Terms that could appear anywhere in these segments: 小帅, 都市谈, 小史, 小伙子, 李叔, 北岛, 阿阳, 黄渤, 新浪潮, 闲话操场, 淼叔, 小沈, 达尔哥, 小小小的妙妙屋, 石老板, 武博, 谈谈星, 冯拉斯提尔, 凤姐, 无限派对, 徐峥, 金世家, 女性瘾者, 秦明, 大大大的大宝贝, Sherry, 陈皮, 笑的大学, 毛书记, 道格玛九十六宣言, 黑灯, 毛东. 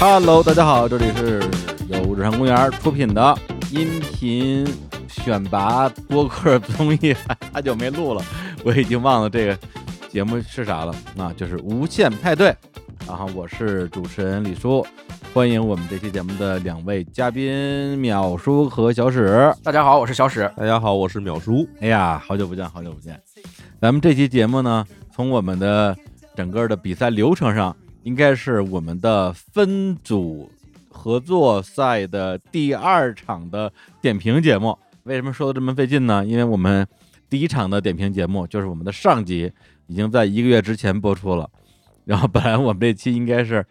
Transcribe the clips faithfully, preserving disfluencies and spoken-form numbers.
Hello， 大家好，这里是由日常公园出品的音频选拔播客综艺，太久没录了，我已经忘了这个节目是啥了，那就是无限派对。然后我是主持人李叔，欢迎我们这期节目的两位嘉宾淼叔和小史。大家好，我是小史。大家好，我是淼叔。哎呀，好久不见，好久不见。咱们这期节目呢，从我们的整个的比赛流程上，应该是我们的分组合作赛的第二场的点评节目。为什么说的这么费劲呢？因为我们第一场的点评节目就是我们的上集，已经在一个月之前播出了。然后本来我们这期应该是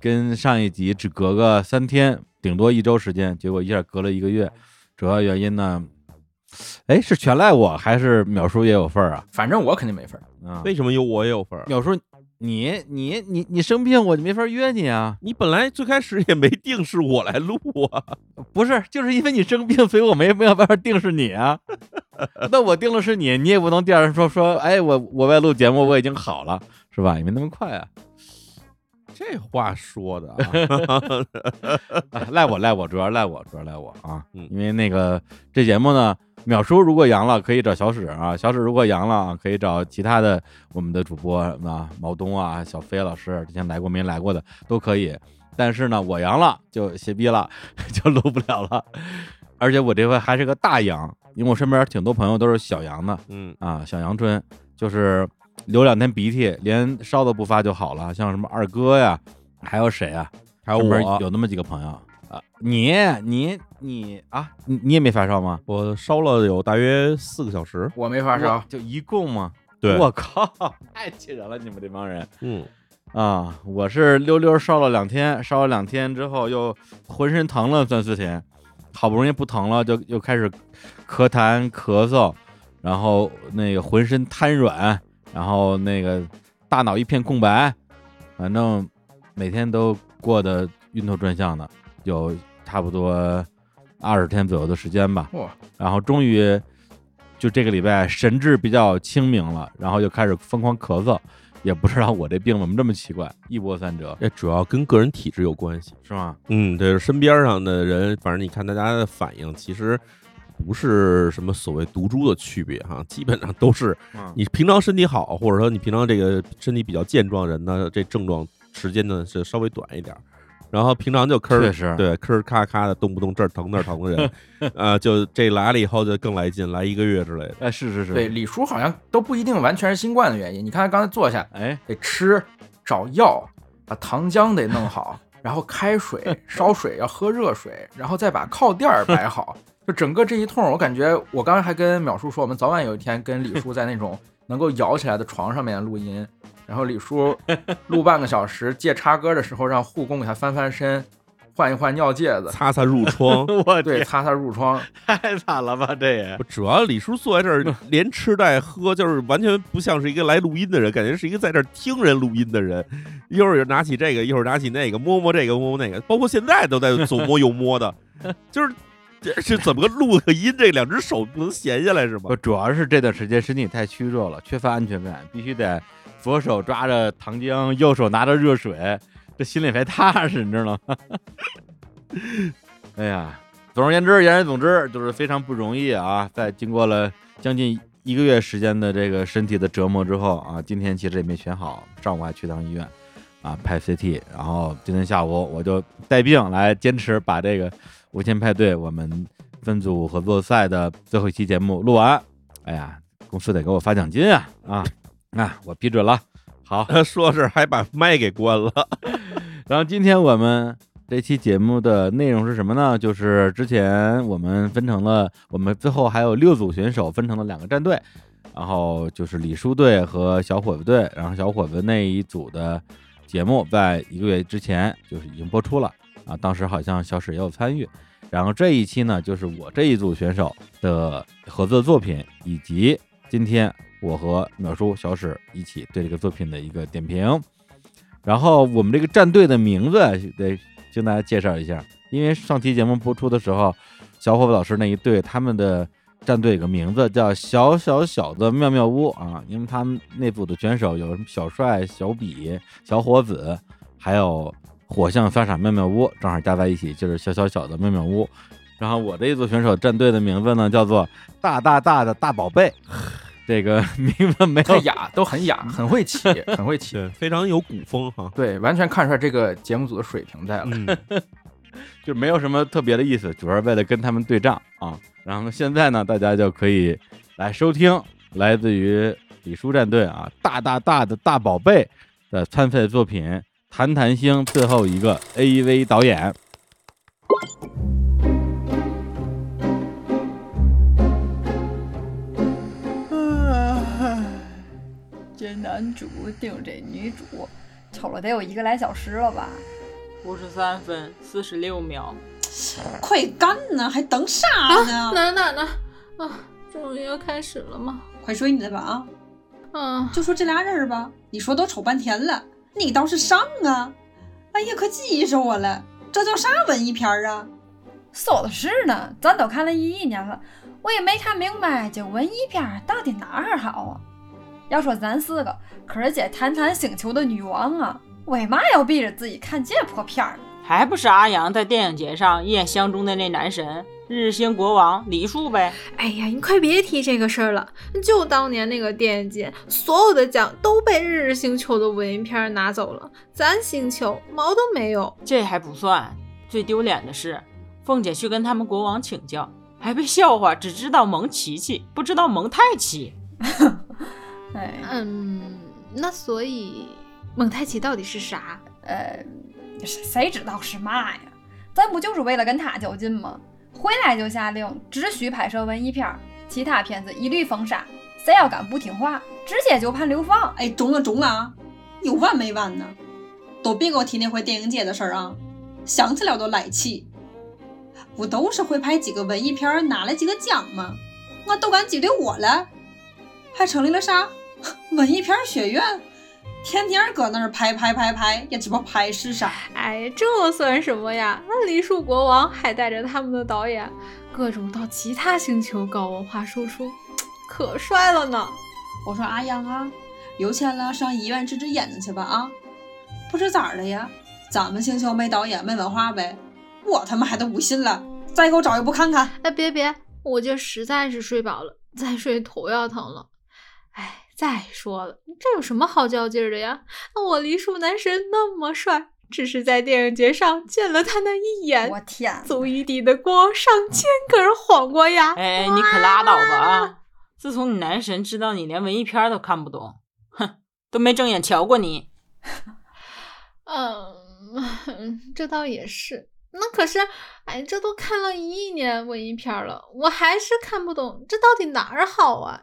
跟上一集只隔个三天，顶多一周时间，结果一下隔了一个月。主要原因呢，哎，是全赖我还是淼叔也有份啊？反正我肯定没份啊。为什么有我也有份？淼叔。你你你你生病我就没法约你啊！你本来最开始也没定是我来录啊，不是，就是因为你生病，所以我没没有办法定是你啊。那我定了是你，你也不能第二天说说，哎，我我外录节目我已经好了，是吧？也没那么快啊。这话说的啊，啊赖我赖我，主要赖我主要赖我啊，因为那个这节目呢。淼叔如果阳了，可以找小史啊；小史如果阳了，可以找其他的我们的主播啊，毛东啊、小飞老师，之前来过没来过的都可以。但是呢，我阳了就歇逼了，就录不了了。而且我这回还是个大阳，因为我身边挺多朋友都是小阳的，嗯啊，小阳春就是流两天鼻涕，连烧都不发就好了。像什么二哥呀，还有谁啊？还有我，有那么几个朋友。你你你啊你，你也没发烧吗？我烧了有大约四个小时，我没发烧，就一共吗？对，我靠，太气人了，你们这帮人。嗯啊，我是溜溜烧了两天，烧了两天之后又浑身疼了三四天，好不容易不疼了，就又开始咳痰咳嗽，然后那个浑身瘫软，然后那个大脑一片空白，反正每天都过得晕头转向的。有差不多二十天左右的时间吧，然后终于就这个礼拜神志比较清明了，然后就开始疯狂咳嗽，也不知道我这病怎么这么奇怪，一波三折。这主要跟个人体质有关系，是吗？嗯，对，身边上的人，反正你看大家的反应，其实不是什么所谓毒株的区别哈，基本上都是你平常身体好，或者说你平常这个身体比较健壮人呢，这症状时间呢是稍微短一点。然后平常就吭儿，对，吭儿咔咔的，动不动这儿疼那儿疼的人，啊、呃，就这来了以后就更来劲，来一个月之类的。哎，是是是，对，李叔好像都不一定完全是新冠的原因。你看他刚才坐下，哎，得吃，找药，把糖浆得弄好，然后开水烧水要喝热水，然后再把靠垫摆好，就整个这一通，我感觉我刚才还跟淼叔说，我们早晚有一天跟李叔在那种能够摇起来的床上面录音。然后李叔录半个小时，借插歌的时候让护工给他翻翻身，换一换尿戒子，擦擦褥疮。对，擦擦褥疮，太惨了吧？这也主要李叔坐在这儿，连吃带喝，就是完全不像是一个来录音的人，感觉是一个在这儿听人录音的人。一会儿拿起这个，一会儿拿起那个，摸摸这个，摸摸那个，包括现在都在左摸右摸的，就是。这是怎么录个音？这两只手不能闲下来是吗？主要是这段时间身体太虚弱了，缺乏安全感，必须得左手抓着糖浆，右手拿着热水，这心里才踏实，你知道吗？哎呀，总而言之，言而总之就是非常不容易啊！在经过了将近一个月时间的这个身体的折磨之后啊，今天其实也没选好，上午还去趟医院啊拍 C T， 然后今天下午我就带病来坚持把这个。无限派对，我们分组合作赛的最后一期节目录完，哎呀，公司得给我发奖金啊啊！啊，我批准了。好，说是还把麦给关了。然后今天我们这期节目的内容是什么呢？就是之前我们分成了，我们最后还有六组选手分成了两个战队，然后就是李叔队和小伙子队，然后小伙子那一组的节目在一个月之前就是已经播出了。啊，当时好像小史也有参与，然后这一期呢，就是我这一组选手的合作作品，以及今天我和淼叔、小史一起对这个作品的一个点评。然后我们这个战队的名字得跟大家介绍一下，因为上期节目播出的时候，小伙子老师那一队他们的战队有个名字叫小小小的妙妙屋啊，因为他们那组的选手有什么小帅、小比、小伙子，还有。火象发傻妙妙屋正好加在一起就是小小小的妙妙屋。然后我的一组选手战队的名字呢叫做大大大的大宝贝，这个名字没有雅，都很雅，很会起，很会起，非常有古风哈。对，完全看出来这个节目组的水平在了，嗯、就没有什么特别的意思，主要是为了跟他们对仗啊。然后现在呢，大家就可以来收听来自于李叔战队啊大大大的大宝贝的参赛作品《谈谈星》最后一个 A V 导演。这男主定这女主瞅了得有一个来小时了吧，五十三分四十六秒，快干呢，还等啥呢？啊、哪哪哪啊，终于要开始了吗？快追你的吧啊！嗯，就说这俩人吧，你说都瞅半天了，你倒是上啊！哎呀，可急死我了，这叫啥文艺片啊？说的是呢，咱都看了一一年了，我也没看明白这文艺片到底哪儿好啊！要说咱四个可是姐谈谈星球的女王啊，为嘛要逼着自己看这破片儿？还不是阿阳在电影节上演相中的那男神日星国王黎树呗。哎呀，你快别提这个事儿了，就当年那个电影节所有的奖都被日日星球的文艺片拿走了，咱星球毛都没有。这还不算，最丢脸的是凤姐去跟他们国王请教，还被笑话只知道蒙奇奇不知道蒙太奇。哎、嗯，那所以蒙太奇到底是啥？呃，谁知道是嘛呀？咱不就是为了跟他较劲吗？回来就下令只许拍摄文艺片，其他片子一律封杀，谁要敢不听话直接就判流放。哎，中了中了，有完没完呢？都别给我提那回电影节的事儿啊，想起来都来气。不都是会拍几个文艺片拿了几个奖吗？我都敢挤兑我了，还成立了啥文艺片学院，天天搁那儿拍拍拍拍，也知道拍是啥。哎，这算什么呀？那黎树国王还带着他们的导演各种到其他星球搞文化输出，可帅了呢。我说阿阳啊，有钱了上医院治治眼睛去吧啊！不知咋的呀，咱们星球没导演没文化呗，我他妈还都不信了，再给我找一部看看。哎，别别，我这实在是睡饱了，再睡头要疼了。哎，再说了，这有什么好较劲的呀？我黎树男神那么帅，只是在电影节上见了他那一眼，我天，足以抵得过上千个黄瓜呀！哎，你可拉倒吧啊！自从你男神知道你连文艺片都看不懂，哼，都没正眼瞧过你。嗯，这倒也是。那可是，哎，这都看了一亿年文艺片了，我还是看不懂，这到底哪儿好啊？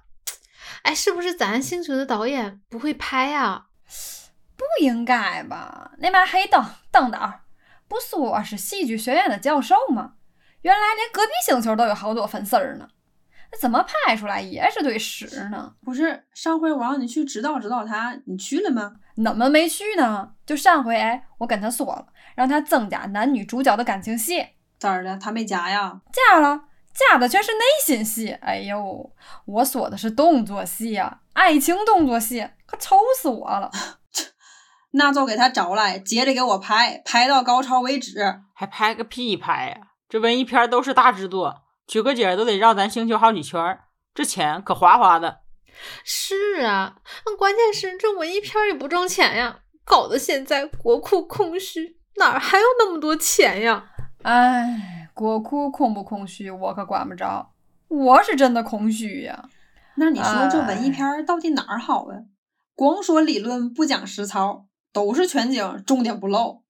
哎，是不是咱星球的导演不会拍啊？不应该吧，那把黑灯邓导不说是戏剧学院的教授吗？原来连隔壁星球都有好多粉丝呢，那怎么拍出来也是对屎呢？不是上回我让你去指导指导他，你去了吗？怎么没去呢？就上回哎，我跟他说了，让他增加男女主角的感情戏。咋的？他没加呀？加了，嫁的全是内心戏。哎呦，我说的是动作戏啊，爱情动作戏，可愁死我了。那就给他找来，接着给我拍，拍到高潮为止。还拍个屁拍呀、啊！这文艺片都是大制作，举个姐都得绕咱星球好几圈，这钱可哗哗的。是啊，关键是这文艺片也不挣钱呀，搞得现在国库空虚，哪还有那么多钱呀？哎。国库空不空虚我可管不着，我是真的空虚呀、啊、那你说这文艺片到底哪儿好啊？光说理论不讲实操，都是全景重点不漏，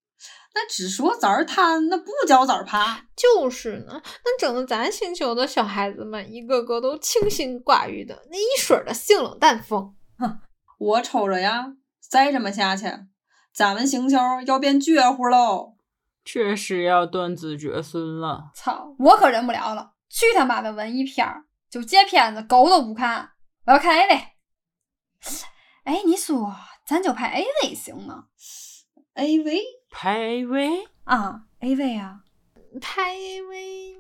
那只说咋儿贪，那不教咋儿爬。就是呢，那整的咱星球的小孩子们一个个都清心寡欲的，那一水的性冷淡风。我瞅着呀，再这么下去咱们星球要变倔乎喽，确实要断子绝孙了。操，我可忍不了了，去他妈的文艺片儿，就这片子狗都不看，我要看 A V。 哎，你说咱就拍 A V 行吗？ A V 拍 A V 啊， A V 啊，拍 A V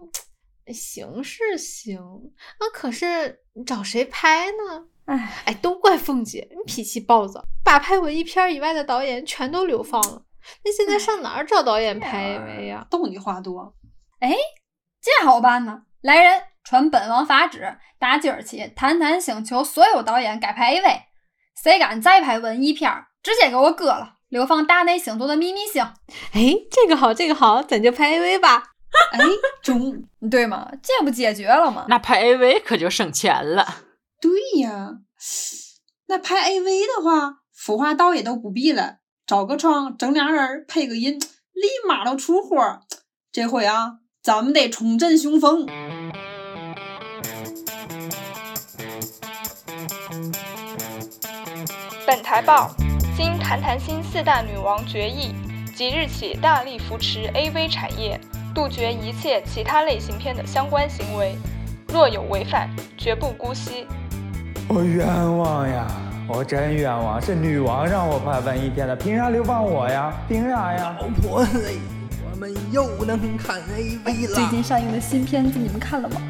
行是行，那可是找谁拍呢？哎哎，都怪凤姐你脾气暴躁，把拍文艺片以外的导演全都流放了，那现在上哪儿找导演拍A V呀？逗你话多。哎，这好办呢，来人，传本王法旨，打今儿起谈谈请求所有导演改拍 A V， 谁敢再拍文艺片，直接给我割了，流放大内醒多的秘密性。哎，这个好，这个好，咱就拍 A V 吧。哎，中，对吗？这不解决了吗？那拍 A V 可就省钱了。对呀，那拍 A V 的话，服化道也都不必了，找个窗整俩人配个音，立马都出货。这回啊，咱们得重振雄风。本台报，经谈谈新四大女王决议，即日起大力扶持 A V 产业，杜绝一切其他类型片的相关行为，若有违反，绝不姑息。我冤枉呀，我真冤枉，是女王让我拍文艺片的，凭啥流放我呀？凭啥呀？老婆嘞，我们又能看 A V 了。最近上映的新片子你们看了吗？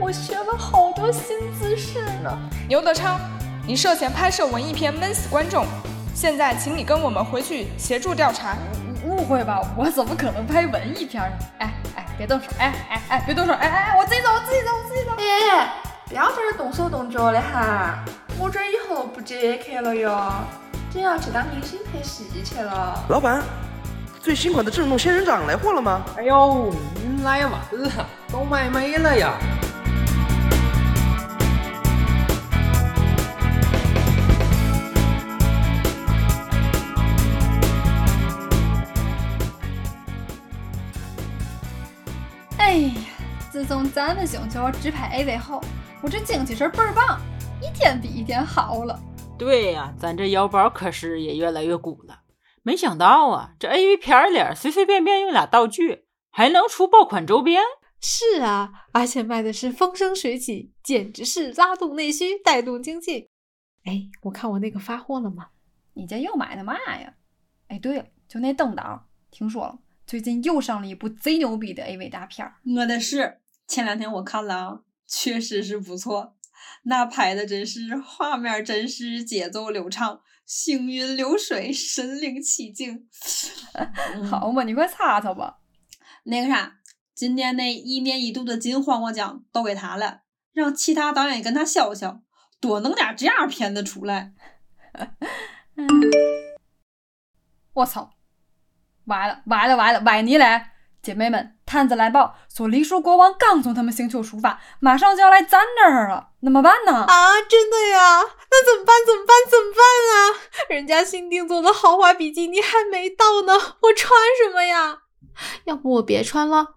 我学了好多新姿势呢。牛德昌，你涉嫌拍摄文艺片闷死观众，现在请你跟我们回去协助调查。误会吧，我怎么可能拍文艺片呢？哎哎，别动手！哎哎哎，别动手！哎哎，我自己走，我自己走，我自己走！哎，不要在这动手动脚了哈！我这以后不接客了哟，真要去当明星拍戏去了。老板，最新款的震动仙人掌来货了吗？哎呦，您来晚了，都卖没了呀！哎呀，自从咱们请求只拍 A V 后，我这精气神倍儿棒，一天比一天好了。对呀、啊，咱这腰包可是也越来越鼓了。没想到啊，这 A V 片里随随便便用俩道具，还能出爆款周边。是啊，而且卖的是风生水起，简直是拉动内需，带动经济。哎，我看我那个发货了吗？你这又买的嘛呀？哎，对了，就那邓导，听说了。最近又上了一部贼牛逼的 A V 大片，我的是前两天我看了啊，确实是不错，那拍的真是画面真实，节奏流畅，行云流水，身临其境。好嘛，你快擦擦吧。那个啥，今年那一年一度的金黄瓜奖都给他了，让其他导演也跟他笑笑，多弄点这样片子出来。嗯、我操！完了完了完了，崴泥嘞！姐妹们，探子来报说黎叔国王刚从他们星球出发，马上就要来咱这儿了，怎么办呢？啊，真的呀？那怎么办？怎么办？怎么办啊？人家新定做的豪华比基尼还没到呢，我穿什么呀？要不我别穿了？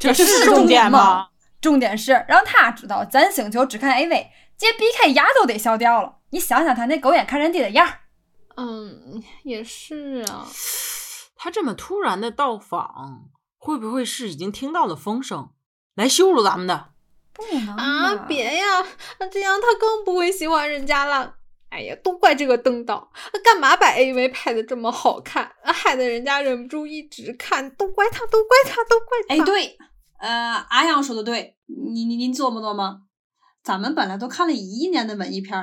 这是重点吗？重点是让他知道咱星球只看 A V， 这鼻开牙都得削掉了。你想想他那狗眼看人低的样。嗯，也是啊。他这么突然的到访，会不会是已经听到了风声，来羞辱咱们的？不能啊！别呀，这样他更不会喜欢人家了。哎呀，都怪这个灯岛，干嘛把 A V 拍得这么好看，害得人家忍不住一直看，都怪他，都怪他，都怪他。哎，对，呃，阿阳说的对，你你你琢磨琢磨，咱们本来都看了一一年的文艺片，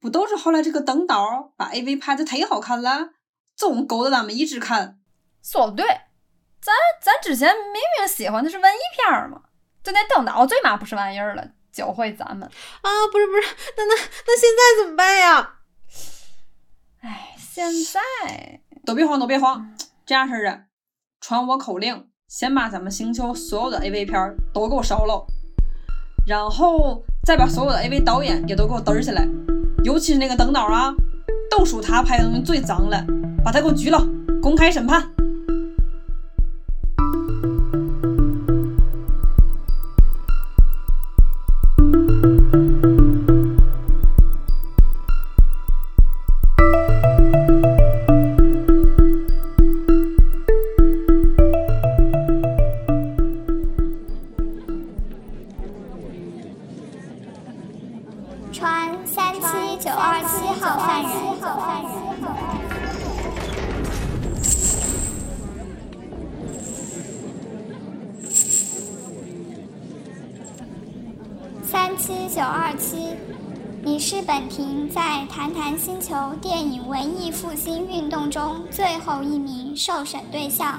不都是后来这个灯岛把 A V 拍得忒好看了，总勾着咱们一直看。说的对，咱咱之前明明喜欢的是文艺片嘛，就那灯岛最嘛不是玩意儿了，教会咱们啊，不是不是，那那那现在怎么办呀？哎，现在都别慌，都别慌，这样式的，传我口令，先把咱们星球所有的 A V 片都给我烧了，然后再把所有的 A V 导演也都给我嘚起来。尤其是那个灯岛啊，都属他拍的东西最脏了，把他给我拘了，公开审判。你是本庭在谈谈星球电影文艺复兴运动中最后一名受审对象。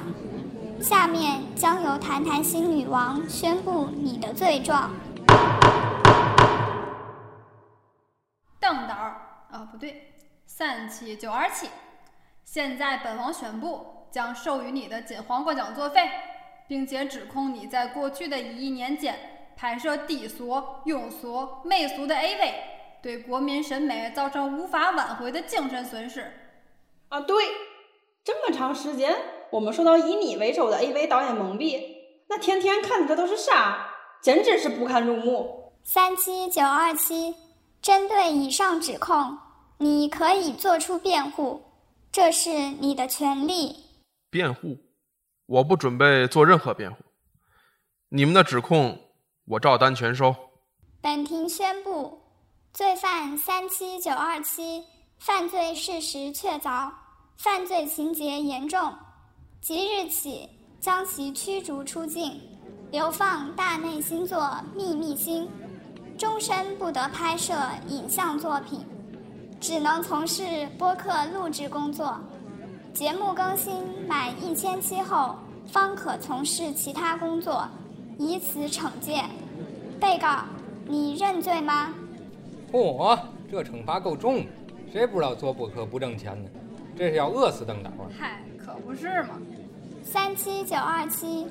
下面将由谈谈星女王宣布你的罪状。邓导，哦不对，三七九二七。现在本王宣布将授予你的金皇冠奖作废，并且指控你在过去的一亿年间拍摄低俗、庸俗、媚俗的 A V， 对国民审美造成无法挽回的精神损失。啊，对，这么长时间。我们受到以你为首的 A V 导演蒙蔽，那天天看的都是啥，简直是不堪入目。三七九二七，针对以上指控，你可以做出辩护，这是你的权利。辩护？我不准备做任何辩护。你们的指控，我照单全收。本庭宣布，罪犯三七九二七犯罪事实确凿，犯罪情节严重。即日起将其驱逐出境，流放大内星座秘密星，终身不得拍摄影像作品，只能从事播客录制工作，节目更新满一千期后方可从事其他工作，以此惩戒。被告，你认罪吗？嚯、哦，这惩罚够重，谁不知道做播客不挣钱呢？这是要饿死邓导啊！嗨，可不是嘛！三七九二七，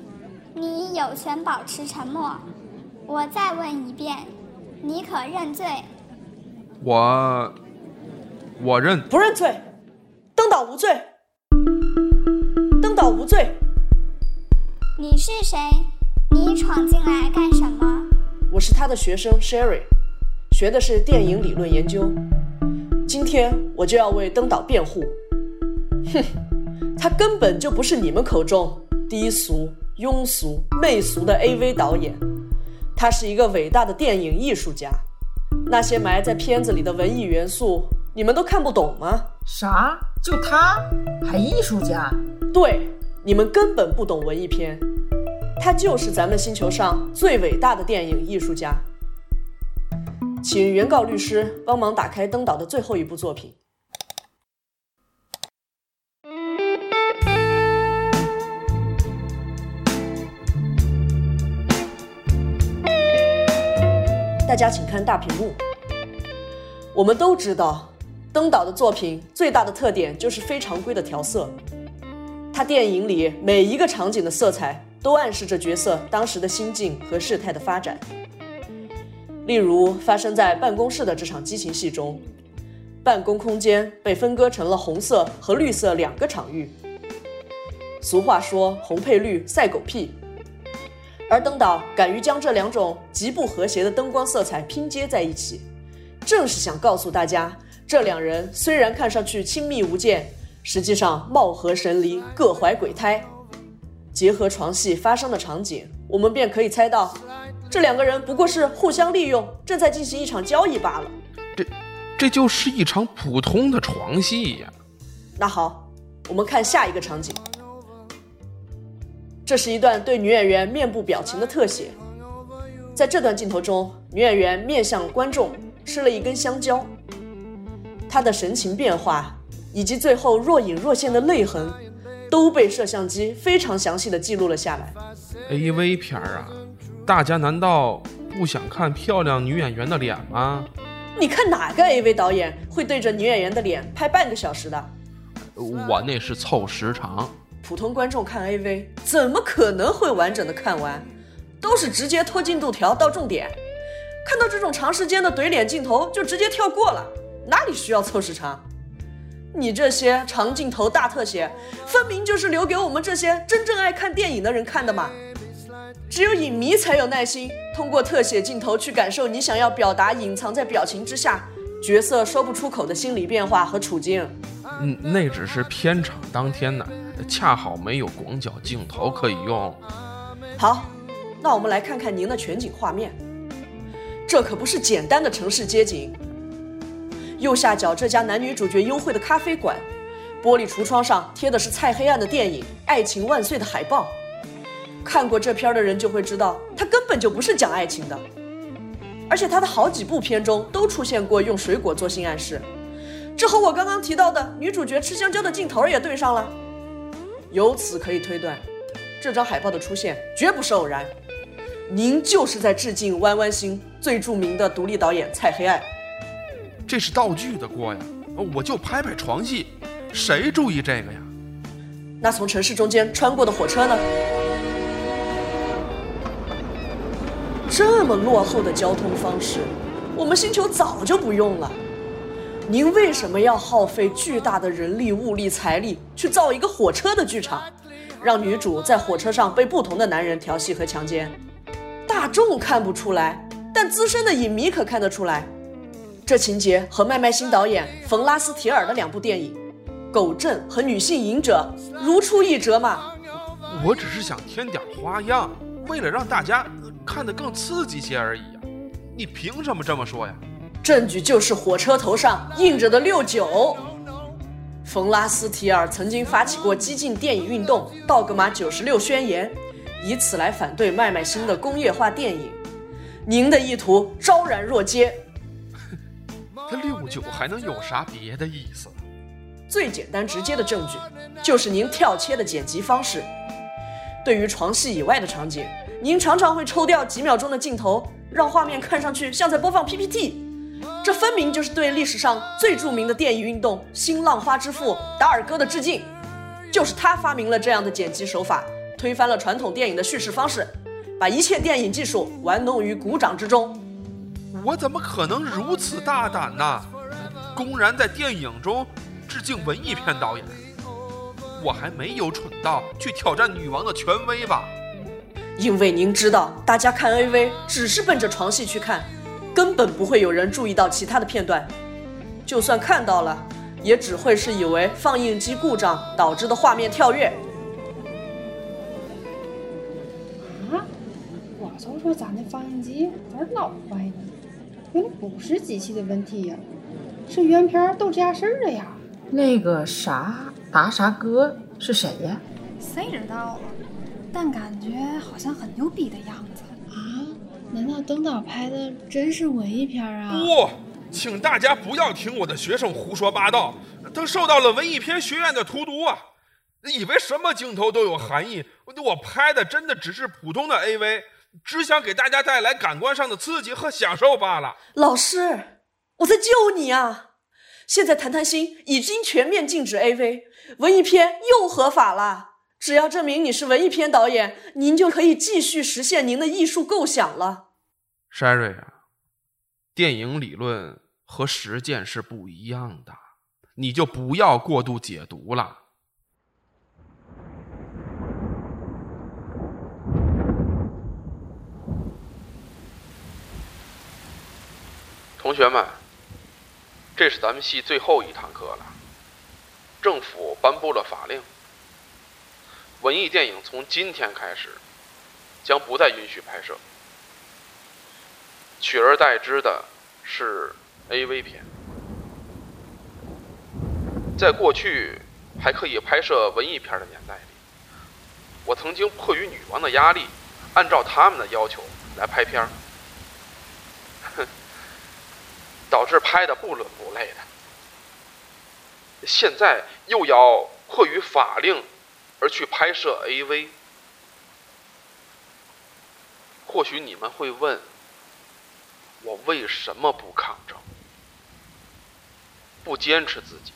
你有权保持沉默。我再问一遍，你可认罪？我，我认。不认罪，邓导无罪。邓导无罪。你是谁？你闯进来干什么？我是他的学生 Sherry， 学的是电影理论研究。今天我就要为邓导辩护。哼，他根本就不是你们口中低俗、庸俗、媚俗的 A V 导演，他是一个伟大的电影艺术家。那些埋在片子里的文艺元素，你们都看不懂吗？啥？就他？还艺术家？对，你们根本不懂文艺片，他就是咱们星球上最伟大的电影艺术家。请原告律师帮忙打开邓导的最后一部作品。大家请看大屏幕。我们都知道，邓导的作品最大的特点就是非常规的调色。他电影里每一个场景的色彩都暗示着角色当时的心境和事态的发展。例如，发生在办公室的这场激情戏中，办公空间被分割成了红色和绿色两个场域。俗话说，红配绿赛狗屁。而邓导敢于将这两种极不和谐的灯光色彩拼接在一起，正是想告诉大家，这两人虽然看上去亲密无间，实际上貌合神离，各怀鬼胎。结合床戏发生的场景，我们便可以猜到，这两个人不过是互相利用，正在进行一场交易罢了。这这就是一场普通的床戏呀、啊。那好，我们看下一个场景。这是一段对女演员面部表情的特写。在这段镜头中，女演员面向观众吃了一根香蕉，她的神情变化以及最后若隐若现的泪痕都被摄像机非常详细地记录了下来。 A V 片啊，大家难道不想看漂亮女演员的脸吗？你看哪个 A V 导演会对着女演员的脸拍半个小时的？我那是凑时长。普通观众看 A V 怎么可能会完整的看完，都是直接拖进度条到重点，看到这种长时间的怼脸镜头就直接跳过了，哪里需要凑时长？你这些长镜头大特写分明就是留给我们这些真正爱看电影的人看的嘛。只有影迷才有耐心通过特写镜头去感受你想要表达隐藏在表情之下角色说不出口的心理变化和处境。嗯，那只是片场当天呢，恰好没有广角镜头可以用。好，那我们来看看您的全景画面。这可不是简单的城市街景。右下角这家男女主角幽会的咖啡馆，玻璃橱窗上贴的是蔡黑暗的电影《爱情万岁》的海报。看过这片的人就会知道，它根本就不是讲爱情的。而且她的好几部片中都出现过用水果做性暗示，这和我刚刚提到的女主角吃香蕉的镜头也对上了。由此可以推断，这张海报的出现绝不是偶然，您就是在致敬弯弯星最著名的独立导演蔡黑暗。这是道具的锅呀，我就拍拍床戏，谁注意这个呀？那从城市中间穿过的火车呢？这么落后的交通方式，我们星球早就不用了。您为什么要耗费巨大的人力、物力、财力去造一个火车的剧场，让女主在火车上被不同的男人调戏和强奸？大众看不出来，但资深的影迷可看得出来。这情节和麦麦新导演冯拉斯提尔的两部电影《狗镇》和《女性瘾者》如出一辙嘛。我只是想添点花样，为了让大家看得更刺激些而已啊！你凭什么这么说呀？证据就是火车头上印着的六九。冯拉斯提尔曾经发起过激进电影运动《道格玛九十六宣言》，以此来反对麦麦新的工业化电影。您的意图昭然若揭。他六九还能有啥别的意思？最简单直接的证据就是您跳切的剪辑方式。对于床戏以外的场景，您常常会抽掉几秒钟的镜头，让画面看上去像在播放 P P T， 这分明就是对历史上最著名的电影运动新浪花之父达尔哥的致敬。就是他发明了这样的剪辑手法，推翻了传统电影的叙事方式，把一切电影技术玩弄于股掌之中。我怎么可能如此大胆呢？公然在电影中致敬文艺片导演，我还没有蠢到去挑战女王的权威吧？因为您知道，大家看 A V 只是奔着床戏去看，根本不会有人注意到其他的片段，就算看到了，也只会是以为放映机故障导致的画面跳跃。啊，老总说咱那放映机咋老坏呢？原来不是机器的问题呀，是原片都这样事儿了呀。那个啥达啥哥是谁呀？谁知道啊，但感觉好像很牛逼的样子啊！难道灯导拍的真是文艺片啊？不，请大家不要听我的学生胡说八道，他受到了文艺片学院的荼毒啊！以为什么镜头都有含义，我拍的真的只是普通的 A V， 只想给大家带来感官上的刺激和享受罢了。老师，我在救你啊！现在谈谈心已经全面禁止 A V， 文艺片又合法了。只要证明你是文艺片导演，您就可以继续实现您的艺术构想了。 Sherry 啊，电影理论和实践是不一样的，你就不要过度解读了。同学们，这是咱们系最后一堂课了。政府颁布了法令，文艺电影从今天开始将不再允许拍摄，取而代之的是 A V 片。在过去还可以拍摄文艺片的年代里，我曾经迫于女王的压力，按照他们的要求来拍片儿，导致拍的不伦不类的，现在又要迫于法令而去拍摄 A V。 或许你们会问，我为什么不抗争，不坚持自己？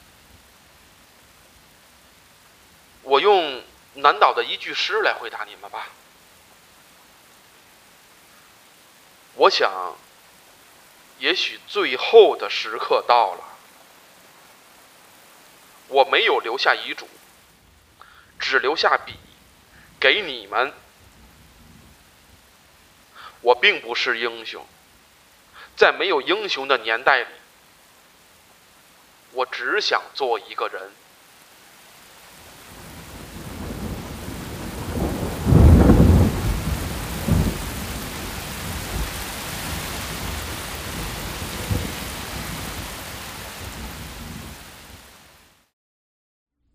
我用南岛的一句诗来回答你们吧。我想也许最后的时刻到了，我没有留下遗嘱，只留下笔给你们。我并不是英雄，在没有英雄的年代里，我只想做一个人。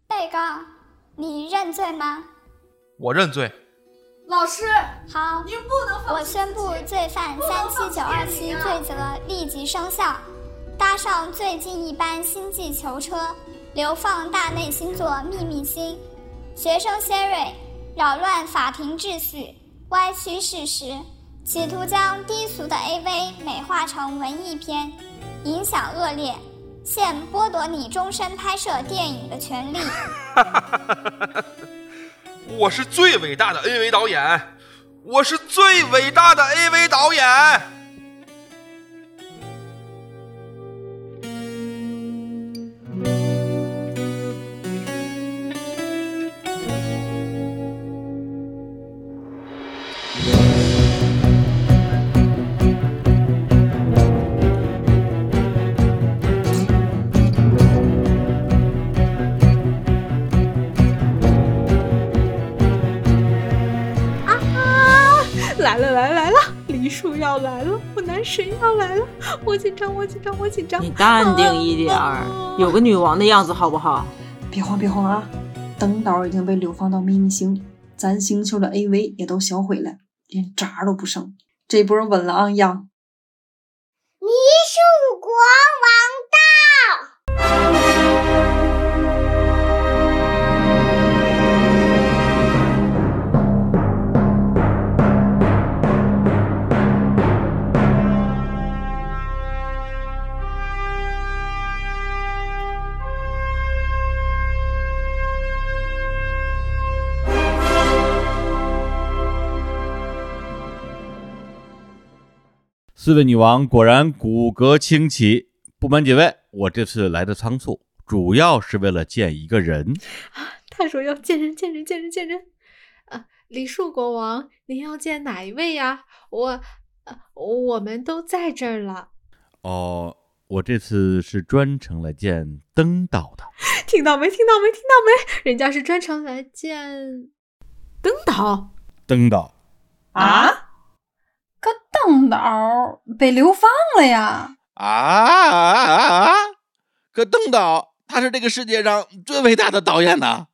被告，你认罪吗？我认罪。老师，好，您不能放弃。我宣布罪犯三七九二七罪责立即生效，搭上最近一班星际囚车，流放大内星座秘密星。学生 Sherry 扰乱法庭秩序，歪曲事实，企图将低俗的 A V 美化成文艺片，影响恶劣，现剥夺你终身拍摄电影的权利。我是最伟大的 A V 导演，我是最伟大的 A V 导演。叔要来了，我男神要来了，我紧张，我紧张，我紧张。你淡定一点、啊、有个女王的样子好不好？别慌，别慌啊！灯岛已经被流放到秘密星，咱星球的 A V 也都销毁了，连渣都不剩。这波稳了啊，央！你是我国王。四位女王果然骨骼清奇。不瞒几位，我这次来的仓促，主要是为了见一个人。啊，他说要见人，见人，见人，见人。啊，梨树国王，您要见哪一位呀？我，啊、我们都在这儿了。哦，我这次是专程来见登岛的。听到没？听到没？听到没？人家是专程来见登岛。登岛。啊？可邓岛被流放了呀！啊啊啊！可邓岛他是这个世界上最伟大的导演呢。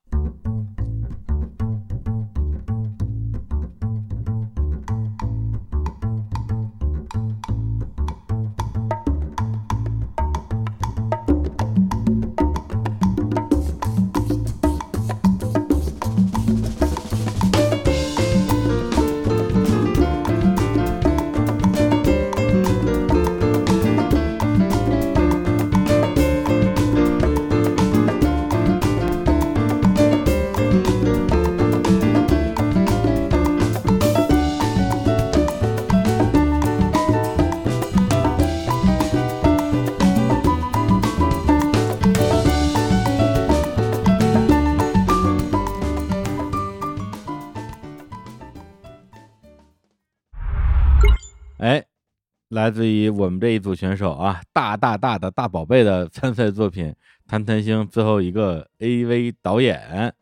来自于我们这一组选手啊，大大大的大宝贝的参赛作品《谈谈星》最后一个 A V 导演。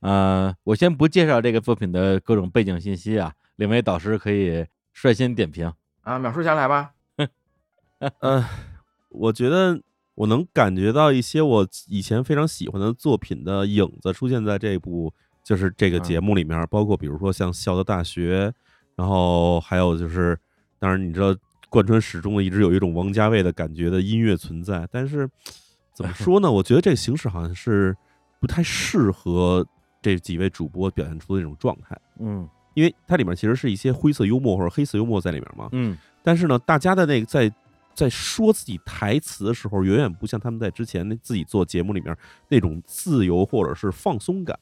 呃，我先不介绍这个作品的各种背景信息啊，两位导师可以率先点评啊，秒数下来吧。呃，我觉得我能感觉到一些我以前非常喜欢的作品的影子出现在这部就是这个节目里面，嗯、包括比如说像《笑的大学》，然后还有就是，当然你知道。贯穿始终的一直有一种王家卫的感觉的音乐存在，但是怎么说呢，我觉得这个形式好像是不太适合这几位主播表现出的那种状态，嗯，因为它里面其实是一些灰色幽默或者黑色幽默在里面嘛，嗯，但是呢大家的那个在在说自己台词的时候远远不像他们在之前那自己做节目里面那种自由或者是放松感，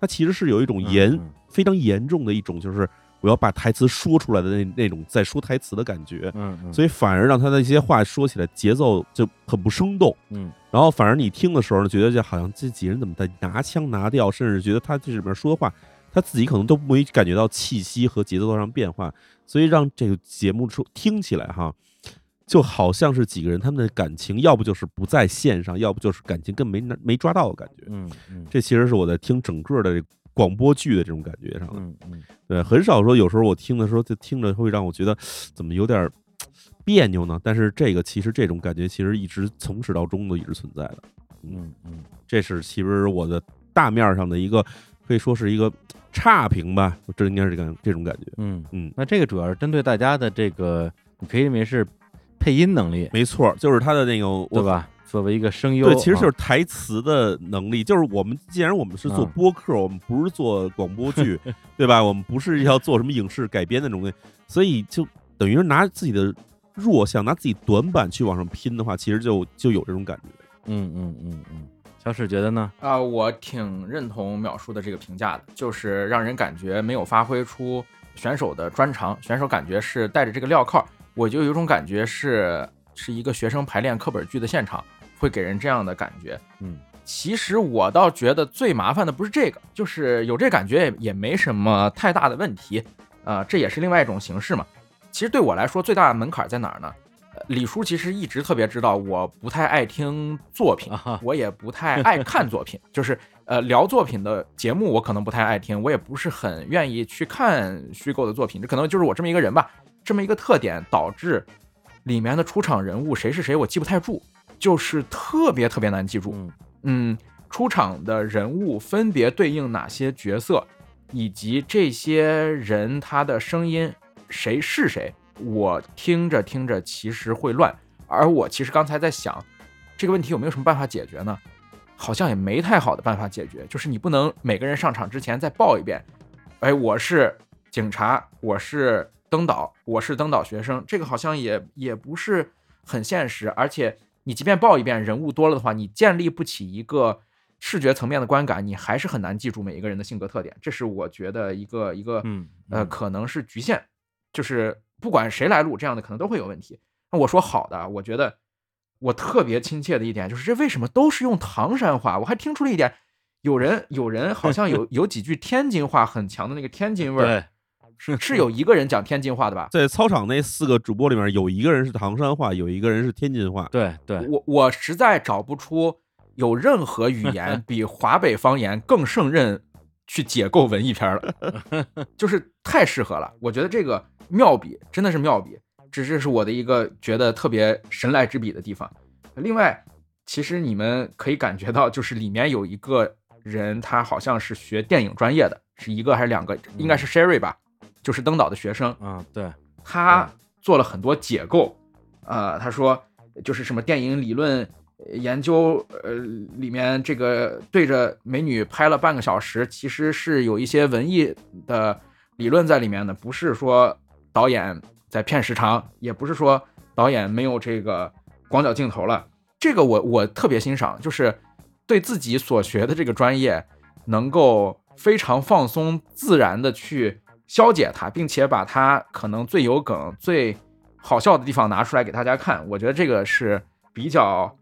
它其实是有一种严、嗯、非常严重的一种就是我要把台词说出来的 那, 那种在说台词的感觉，嗯嗯，所以反而让他的一些话说起来节奏就很不生动，嗯，然后反而你听的时候呢，觉得就好像这几人怎么在拿腔拿调，甚至觉得他这里面说的话他自己可能都没感觉到气息和节奏上变化，所以让这个节目听起来哈，就好像是几个人他们的感情要不就是不在线上，要不就是感情更 没, 没抓到的感觉， 嗯, 嗯，这其实是我在听整个的这个广播剧的这种感觉上，嗯嗯，对，很少说有时候我听的时候就听着会让我觉得怎么有点别扭呢，但是这个其实这种感觉其实一直从始到终都一直存在的，嗯嗯，这是其实我的大面上的一个可以说是一个差评吧，这应该是这种这种感觉。嗯嗯，那这个主要是针对大家的这个，你可以认为是配音能力，没错，就是他的那个，对吧？作为一个声优，对，其实就是台词的能力。就是我们既然我们是做播客，嗯、我们不是做广播剧，对吧？我们不是要做什么影视改编那种东西，所以就等于是拿自己的弱项，拿自己短板去往上拼的话，其实就就有这种感觉。嗯嗯嗯嗯。小史觉得呢？啊、呃，我挺认同淼叔的这个评价的，就是让人感觉没有发挥出选手的专长，选手感觉是带着这个镣铐，我就有种感觉是是一个学生排练课本剧的现场。会给人这样的感觉。嗯，其实我倒觉得最麻烦的不是这个，就是有这感觉 也, 也没什么太大的问题，呃，这也是另外一种形式嘛。其实对我来说最大的门槛在哪儿呢？呃、李叔其实一直特别知道我不太爱听作品，我也不太爱看作品，就是呃聊作品的节目我可能不太爱听，我也不是很愿意去看虚构的作品，这可能就是我这么一个人吧，这么一个特点导致里面的出场人物谁是谁我记不太住。就是特别特别难记住，嗯，出场的人物分别对应哪些角色，以及这些人他的声音谁是谁，我听着听着其实会乱。而我其实刚才在想，这个问题有没有什么办法解决呢？好像也没太好的办法解决，就是你不能每个人上场之前再报一遍，哎，我是警察，我是登岛，我是登岛学生，这个好像也也不是很现实，而且。你即便报一遍人物多了的话，你建立不起一个视觉层面的观感，你还是很难记住每一个人的性格特点。这是我觉得一个一个、嗯嗯、呃，可能是局限，就是不管谁来录这样的可能都会有问题。那我说好的，我觉得我特别亲切的一点就是这为什么都是用唐山话？我还听出了一点，有人有人好像有有几句天津话很强的那个天津味儿。是是有一个人讲天津话的吧？在操场那四个主播里面，有一个人是唐山话，有一个人是天津话。对对，我我实在找不出有任何语言比华北方言更胜任去解构文艺片了，就是太适合了。我觉得这个妙笔真的是妙笔，这这是我的一个觉得特别神来之笔的地方。另外，其实你们可以感觉到，就是里面有一个人，他好像是学电影专业的，是一个还是两个？应该是 Sherry 吧。就是登岛的学生啊，对，他做了很多解构，呃，他说就是什么电影理论研究，呃，里面这个对着美女拍了半个小时，其实是有一些文艺的理论在里面的，不是说导演在骗时长，也不是说导演没有这个广角镜头了。这个我我特别欣赏，就是对自己所学的这个专业能够非常放松、自然的去。消解它，并且把它可能最有梗最好笑的地方拿出来给大家看，我觉得这个是比较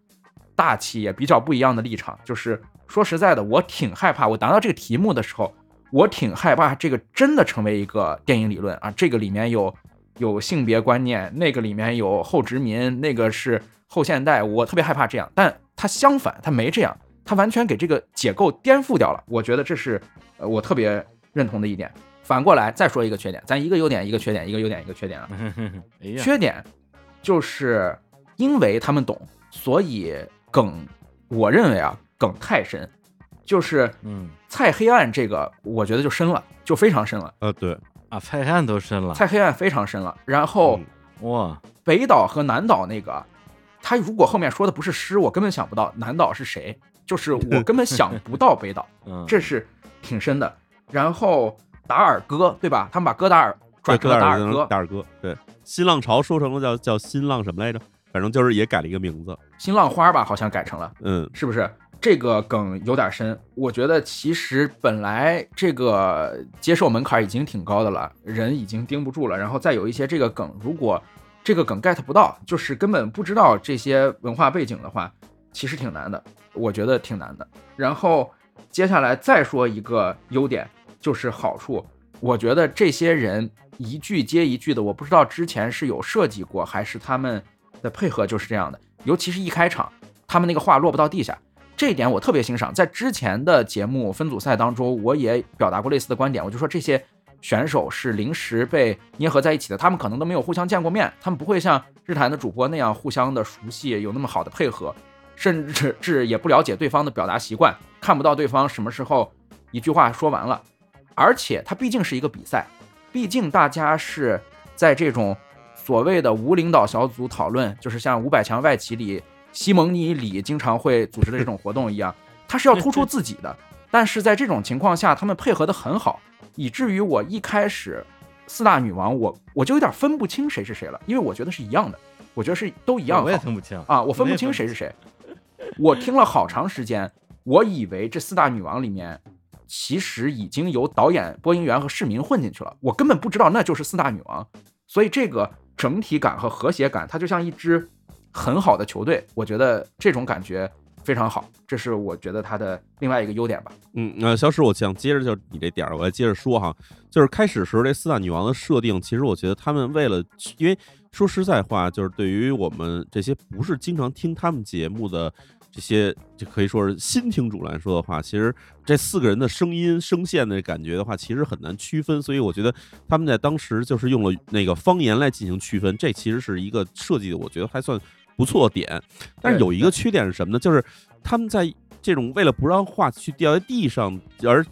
大气也比较不一样的立场。就是说实在的，我挺害怕，我拿到这个题目的时候我挺害怕这个真的成为一个电影理论啊，这个里面有有性别观念，那个里面有后殖民，那个是后现代，我特别害怕这样。但它相反，它没这样，它完全给这个解构颠覆掉了，我觉得这是我特别认同的一点。反过来再说一个缺点，咱一个优点一个缺点一个优点一个缺点啊。缺点就是因为他们懂，所以梗，我认为啊梗太深，就是嗯，蔡黑暗这个我觉得就深了，就非常深了。呃，对啊，蔡黑暗都深了，蔡黑暗非常深了。然后哇，北岛和南岛那个，他如果后面说的不是诗，我根本想不到南岛是谁，就是我根本想不到北岛，这是挺深的。然后。达尔哥对吧？他们把哥达尔转成了达尔哥，达尔哥对。新浪潮说成了叫叫新浪什么来着？反正就是也改了一个名字，新浪花吧，好像改成了，嗯，是不是？这个梗有点深，我觉得其实本来这个接受门槛已经挺高的了，人已经盯不住了，然后再有一些这个梗，如果这个梗 get 不到，就是根本不知道这些文化背景的话，其实挺难的，我觉得挺难的。然后接下来再说一个优点。就是好处，我觉得这些人一句接一句的，我不知道之前是有设计过还是他们的配合就是这样的，尤其是一开场他们那个话落不到地下，这一点我特别欣赏。在之前的节目分组赛当中我也表达过类似的观点，我就说这些选手是临时被捏合在一起的，他们可能都没有互相见过面，他们不会像日坛的主播那样互相的熟悉，有那么好的配合，甚至也不了解对方的表达习惯，看不到对方什么时候一句话说完了。而且它毕竟是一个比赛，毕竟大家是在这种所谓的无领导小组讨论，就是像五百强外企里西蒙尼里经常会组织的这种活动一样，它是要突出自己的。但是在这种情况下他们配合得很好，以至于我一开始四大女王我我就有点分不清谁是谁了，因为我觉得是一样的，我觉得是都一样的。我也分不清啊，我分不清谁是谁。我听了好长时间，我以为这四大女王里面其实已经由导演、播音员和市民混进去了，我根本不知道那就是四大女王。所以这个整体感和和谐感，它就像一支很好的球队，我觉得这种感觉非常好，这是我觉得它的另外一个优点吧。嗯，呃，小史，我想接着就你这点，我来接着说哈，就是开始时候这四大女王的设定，其实我觉得他们为了，因为说实在话，就是对于我们这些不是经常听他们节目的这些，就可以说是新听主来说的话，其实这四个人的声音声线的感觉的话，其实很难区分，所以我觉得他们在当时就是用了那个方言来进行区分，这其实是一个设计的，我觉得还算不错点。但是有一个缺点是什么呢？就是他们在这种为了不让话去掉在地上，而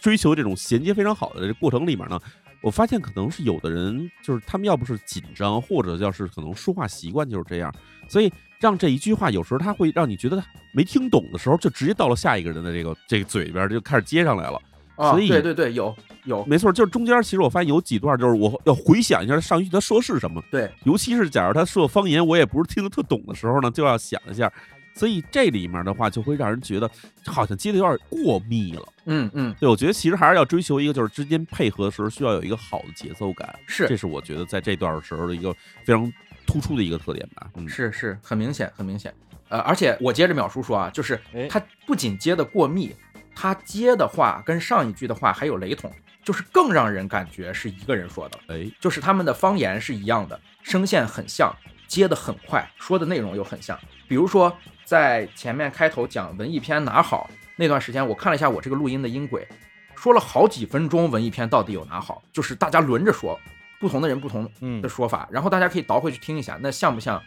追求这种衔接非常好的这过程里面呢，我发现可能是有的人就是他们要不是紧张，或者要是可能说话习惯就是这样，所以让这一句话有时候他会让你觉得没听懂的时候，就直接到了下一个人的这个这个嘴边就开始接上来了。啊、所以对对对，有有没错，就是中间其实我发现有几段就是我要回想一下上一句他说是什么。对，尤其是假如他说方言我也不是听得特懂的时候呢，就要想一下。所以这里面的话就会让人觉得好像接的有点过密了。嗯嗯，对，我觉得其实还是要追求一个就是之间配合的时候需要有一个好的节奏感，是，这是我觉得在这段时候的一个非常突出的一个特点吧。嗯、是是，很明显很明显。呃，而且我接着淼叔说啊，就是他不仅接的过密，他接的话跟上一句的话还有雷同，就是更让人感觉是一个人说的。哎，就是他们的方言是一样的，声线很像，接的很快，说的内容又很像。比如说在前面开头讲文艺片哪好那段时间，我看了一下我这个录音的音轨，说了好几分钟文艺片到底有哪好，就是大家轮着说，不同的人不同的说法，嗯、然后大家可以倒回去听一下，那像不像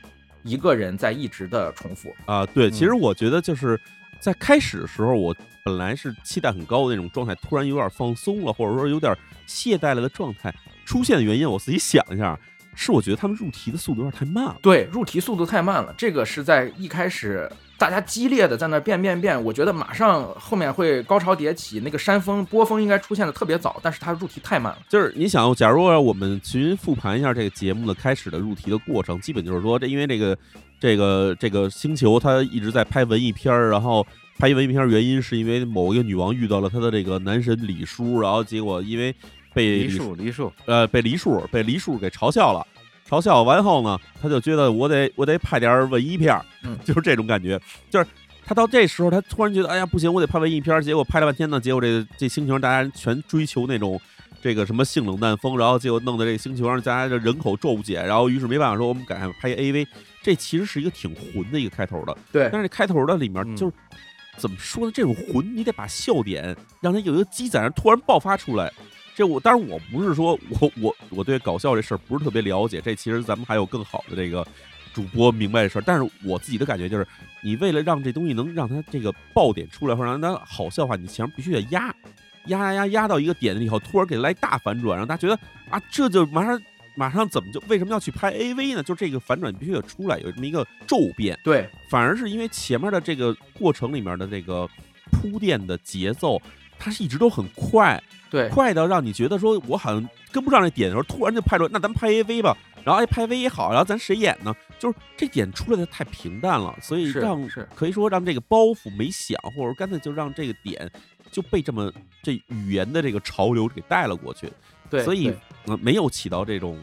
一个人在一直的重复啊？对，其实我觉得就是在开始的时候，我本来是期待很高的那种状态，突然有点放松了，或者说有点懈怠了的状态出现的原因，我自己想一下，是我觉得他们入题的速度有点太慢了。对，入题速度太慢了，这个是在一开始大家激烈的在那变变变，我觉得马上后面会高潮迭起，那个山峰波峰应该出现的特别早，但是它入题太慢了。就是你想，假如我们群复盘一下这个节目的开始的入题的过程，基本就是说，这因为这个这个这个星球它一直在拍文艺片，然后拍文艺片原因是因为某一个女王遇到了她的这个男神李叔，然后结果因为。被黎树黎树呃被黎树被黎树给嘲笑了，嘲笑完后呢，他就觉得我得我得拍点文艺片，嗯，就是这种感觉。就是他到这时候，他突然觉得哎呀不行，我得拍文艺片，结果拍了半天呢，结果这这星球上大家全追求那种这个什么性冷淡风，然后结果弄得这个星球上大家的人口骤减，然后于是没办法说我们改拍 A V， 这其实是一个挺混的一个开头的。对，但是开头的里面就是。嗯怎么说呢？这种魂，你得把笑点让它有一个积攒，突然爆发出来。这我当然我不是说我我我对搞笑这事儿不是特别了解，这其实咱们还有更好的这个主播明白的事儿。但是我自己的感觉就是，你为了让这东西能让它这个爆点出来，或者让它好笑的话，你前面必须得压压压压压到一个点以后，突然给来大反转，让大家觉得啊，这就马上。马上怎么就为什么要去拍 A V 呢？就这个反转必须得出来，有这么一个骤变。对，反而是因为前面的这个过程里面的这个铺垫的节奏，它是一直都很快，对，快到让你觉得说我好像跟不上这点的时候，突然就拍出来，那咱们拍 A V 吧，然后哎拍 A V 也好，然后咱谁演呢？就是这点出来的太平淡了，所以让可以说让这个包袱没响，或者干脆就让这个点就被这么这语言的这个潮流给带了过去。对，所以、呃、没有起到这种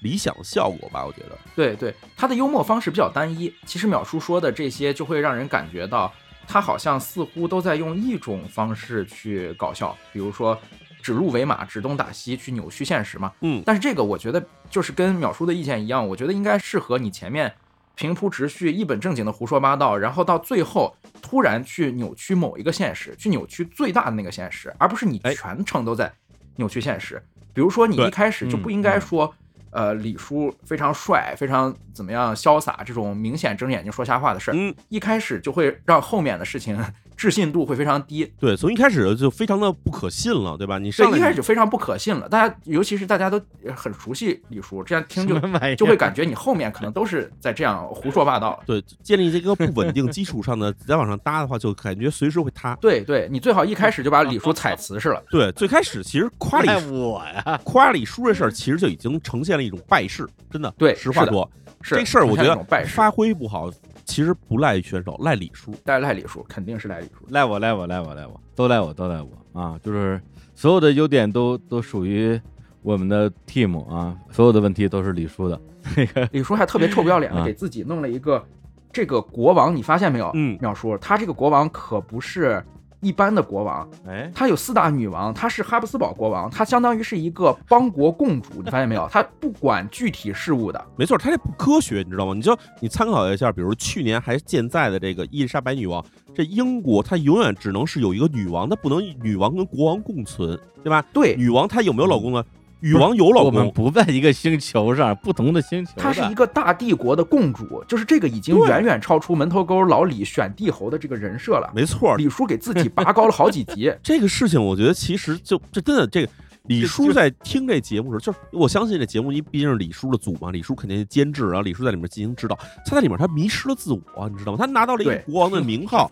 理想的效果吧，我觉得。对对，他的幽默方式比较单一，其实淼叔说的这些就会让人感觉到他好像似乎都在用一种方式去搞笑，比如说指鹿为马，指东打西，去扭曲现实嘛。嗯，但是这个我觉得就是跟淼叔的意见一样，我觉得应该适合你前面平铺直叙一本正经的胡说八道，然后到最后突然去扭曲某一个现实，去扭曲最大的那个现实，而不是你全程都在、哎扭曲现实。比如说你一开始就不应该说、嗯、呃，李叔非常帅非常怎么样潇洒这种明显睁眼睛说瞎话的事儿、嗯、一开始就会让后面的事情置信度会非常低。对，从一开始就非常的不可信了，对吧？你上对一开始就非常不可信了，大家尤其是大家都很熟悉李叔，这样听就就会感觉你后面可能都是在这样胡说八道。对，建立这个不稳定基础上的再往上搭的话，就感觉随时会塌。对对，你最好一开始就把李叔踩瓷实了。对，最开始其实夸李我呀，夸李叔这事儿其实就已经呈现了一种败势，真的。对，实话说，是这事儿我觉得发挥不好。其实不赖选手，赖李叔，赖赖李叔，肯定是赖李叔，赖我，赖我，赖我，赖我，都赖我，都赖我啊！就是所有的优点都都属于我们的 team 啊，所有的问题都是李叔的。那个李叔还特别臭不要脸的、啊、给自己弄了一个这个国王，你发现没有？嗯，妙叔，他这个国王可不是一般的国王，哎，他有四大女王，他是哈布斯堡国王，他相当于是一个邦国共主，你发现没有？他不管具体事务的，没错，他这不科学，你知道吗？你就你参考一下，比如去年还健在的这个伊丽莎白女王，这英国她永远只能是有一个女王，她不能女王跟国王共存，对吧？对，女王她有没有老公呢？女王有老公，我们不在一个星球上，不同的星球的。她是一个大帝国的共主，就是这个已经远远超出门头沟老李选帝侯的这个人设了。没错，李叔给自己拔高了好几级。这个事情，我觉得其实就这真的这个李叔在听这节目的时候，就是我相信这节目，因为毕竟是李叔的组嘛，李叔肯定监制，然后李叔在里面进行指导。他在里面他迷失了自我，你知道吗？他拿到了一个国王的名号。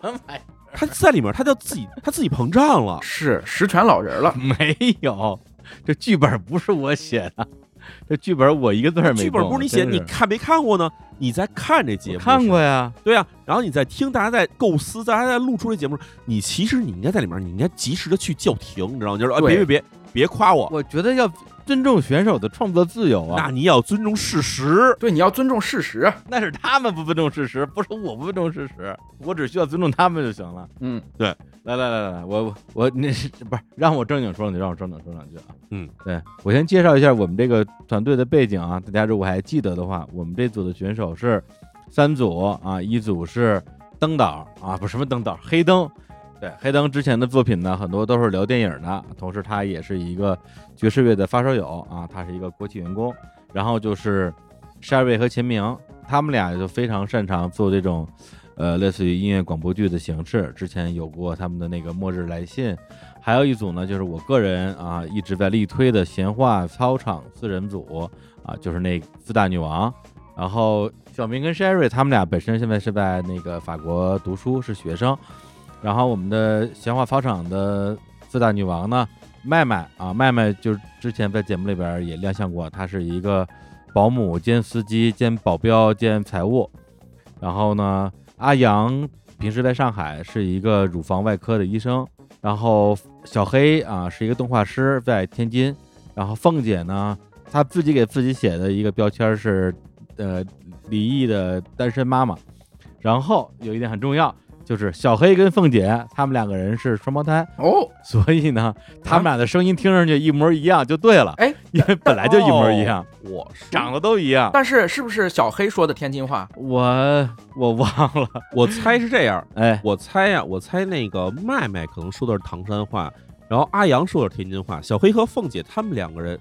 他在里面他就自己他自己膨胀了，是十全老人了，没有。这剧本不是我写的，这剧本我一个字儿没动。剧本不是你写的，你看没看过呢？你在看这节目？看过呀，对呀、啊。然后你在听大家在构思，大家在录出这节目，你其实你应该在里面，你应该及时的去叫停，你知道吗？就是、啊、别别别别夸我，我觉得要尊重选手的创作自由啊。那你要尊重事实，对，你要尊重事实，那是他们不尊重事实，不是我不尊重事实，我只需要尊重他们就行了。嗯，对。来来来来，我我你不是让我正经说两句，让我正经说两句啊。嗯，对，我先介绍一下我们这个团队的背景啊，大家如果还记得的话，我们这组的选手是三组啊，一组是灯岛啊，不是什么灯岛，黑灯。对，黑灯之前的作品呢，很多都是聊电影的，同时他也是一个爵士乐的发烧友啊，他是一个国企员工。然后就是 Sherry 和秦明，他们俩就非常擅长做这种呃类似于音乐广播剧的形式，之前有过他们的那个末日来信。还有一组呢，就是我个人啊一直在力推的闲话操场四人组啊，就是那四大女王。然后小明跟 Sherry 他们俩本身现在是在那个法国读书，是学生。然后我们的闲话操场的四大女王呢，麦麦啊，麦麦就是之前在节目里边也亮相过，她是一个保姆兼司机兼保镖兼财务。然后呢，阿阳平时在上海是一个乳房外科的医生。然后小黑啊是一个动画师，在天津。然后凤姐呢，她自己给自己写的一个标签是呃离异的单身妈妈。然后有一点很重要，就是小黑跟凤姐他们两个人是双胞胎哦，所以呢他们俩的声音听上去一模一样就对了，哎，因为本来就一模一样，我长得都一样。但是是不是小黑说的天津话？我我忘了，我猜是这样，哎，我猜呀、啊，我猜那个麦麦可能说的是唐山话，然后阿阳说的是天津话，小黑和凤姐他们两个人。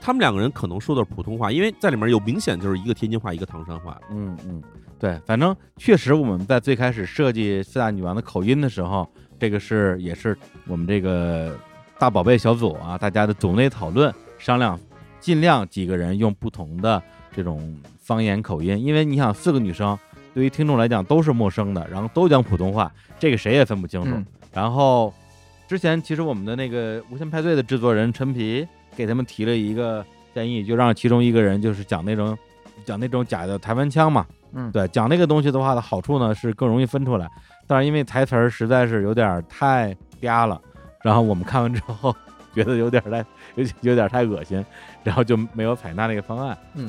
他们两个人可能说的是普通话，因为在里面有明显就是一个天津话，一个唐山话。嗯嗯，对，反正确实我们在最开始设计四大女王的口音的时候，这个是也是我们这个大宝贝小组啊，大家的组内讨论商量，尽量几个人用不同的这种方言口音，因为你想四个女生对于听众来讲都是陌生的，然后都讲普通话，这个谁也分不清楚。嗯、然后之前其实我们的那个无限派对的制作人陈皮。给他们提了一个建议，就让其中一个人就是讲那种讲那种假的台湾腔嘛，嗯，对，讲那个东西的话的好处呢是更容易分出来，但是因为台词儿实在是有点太嗲了，然后我们看完之后觉得有点太有有点太恶心，然后就没有采纳那个方案，嗯，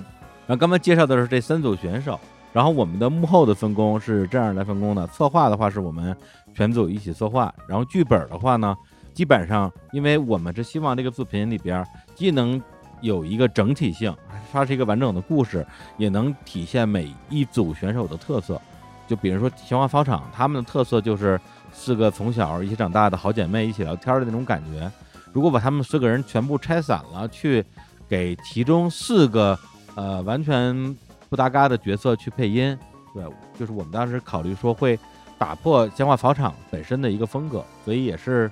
然后刚才介绍的是这三组选手，然后我们的幕后的分工是这样来分工的，策划的话是我们全组一起策划，然后剧本的话呢。基本上因为我们是希望这个作品里边既能有一个整体性，它是一个完整的故事，也能体现每一组选手的特色，就比如说闲话操场他们的特色就是四个从小一起长大的好姐妹一起聊天的那种感觉，如果把他们四个人全部拆散了去给其中四个呃完全不搭嘎的角色去配音，对，就是我们当时考虑说会打破闲话草场本身的一个风格，所以也是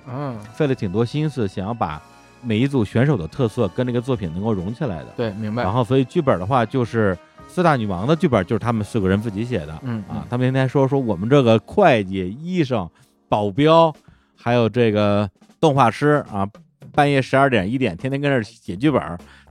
费了挺多心思想要把每一组选手的特色跟这个作品能够融起来的。对，明白。然后所以剧本的话就是四大女王的剧本就是他们四个人自己写的。嗯啊，他们今天说说我们这个会计、医生、保镖还有这个动画师啊，半夜十二点一点天天跟这写剧本，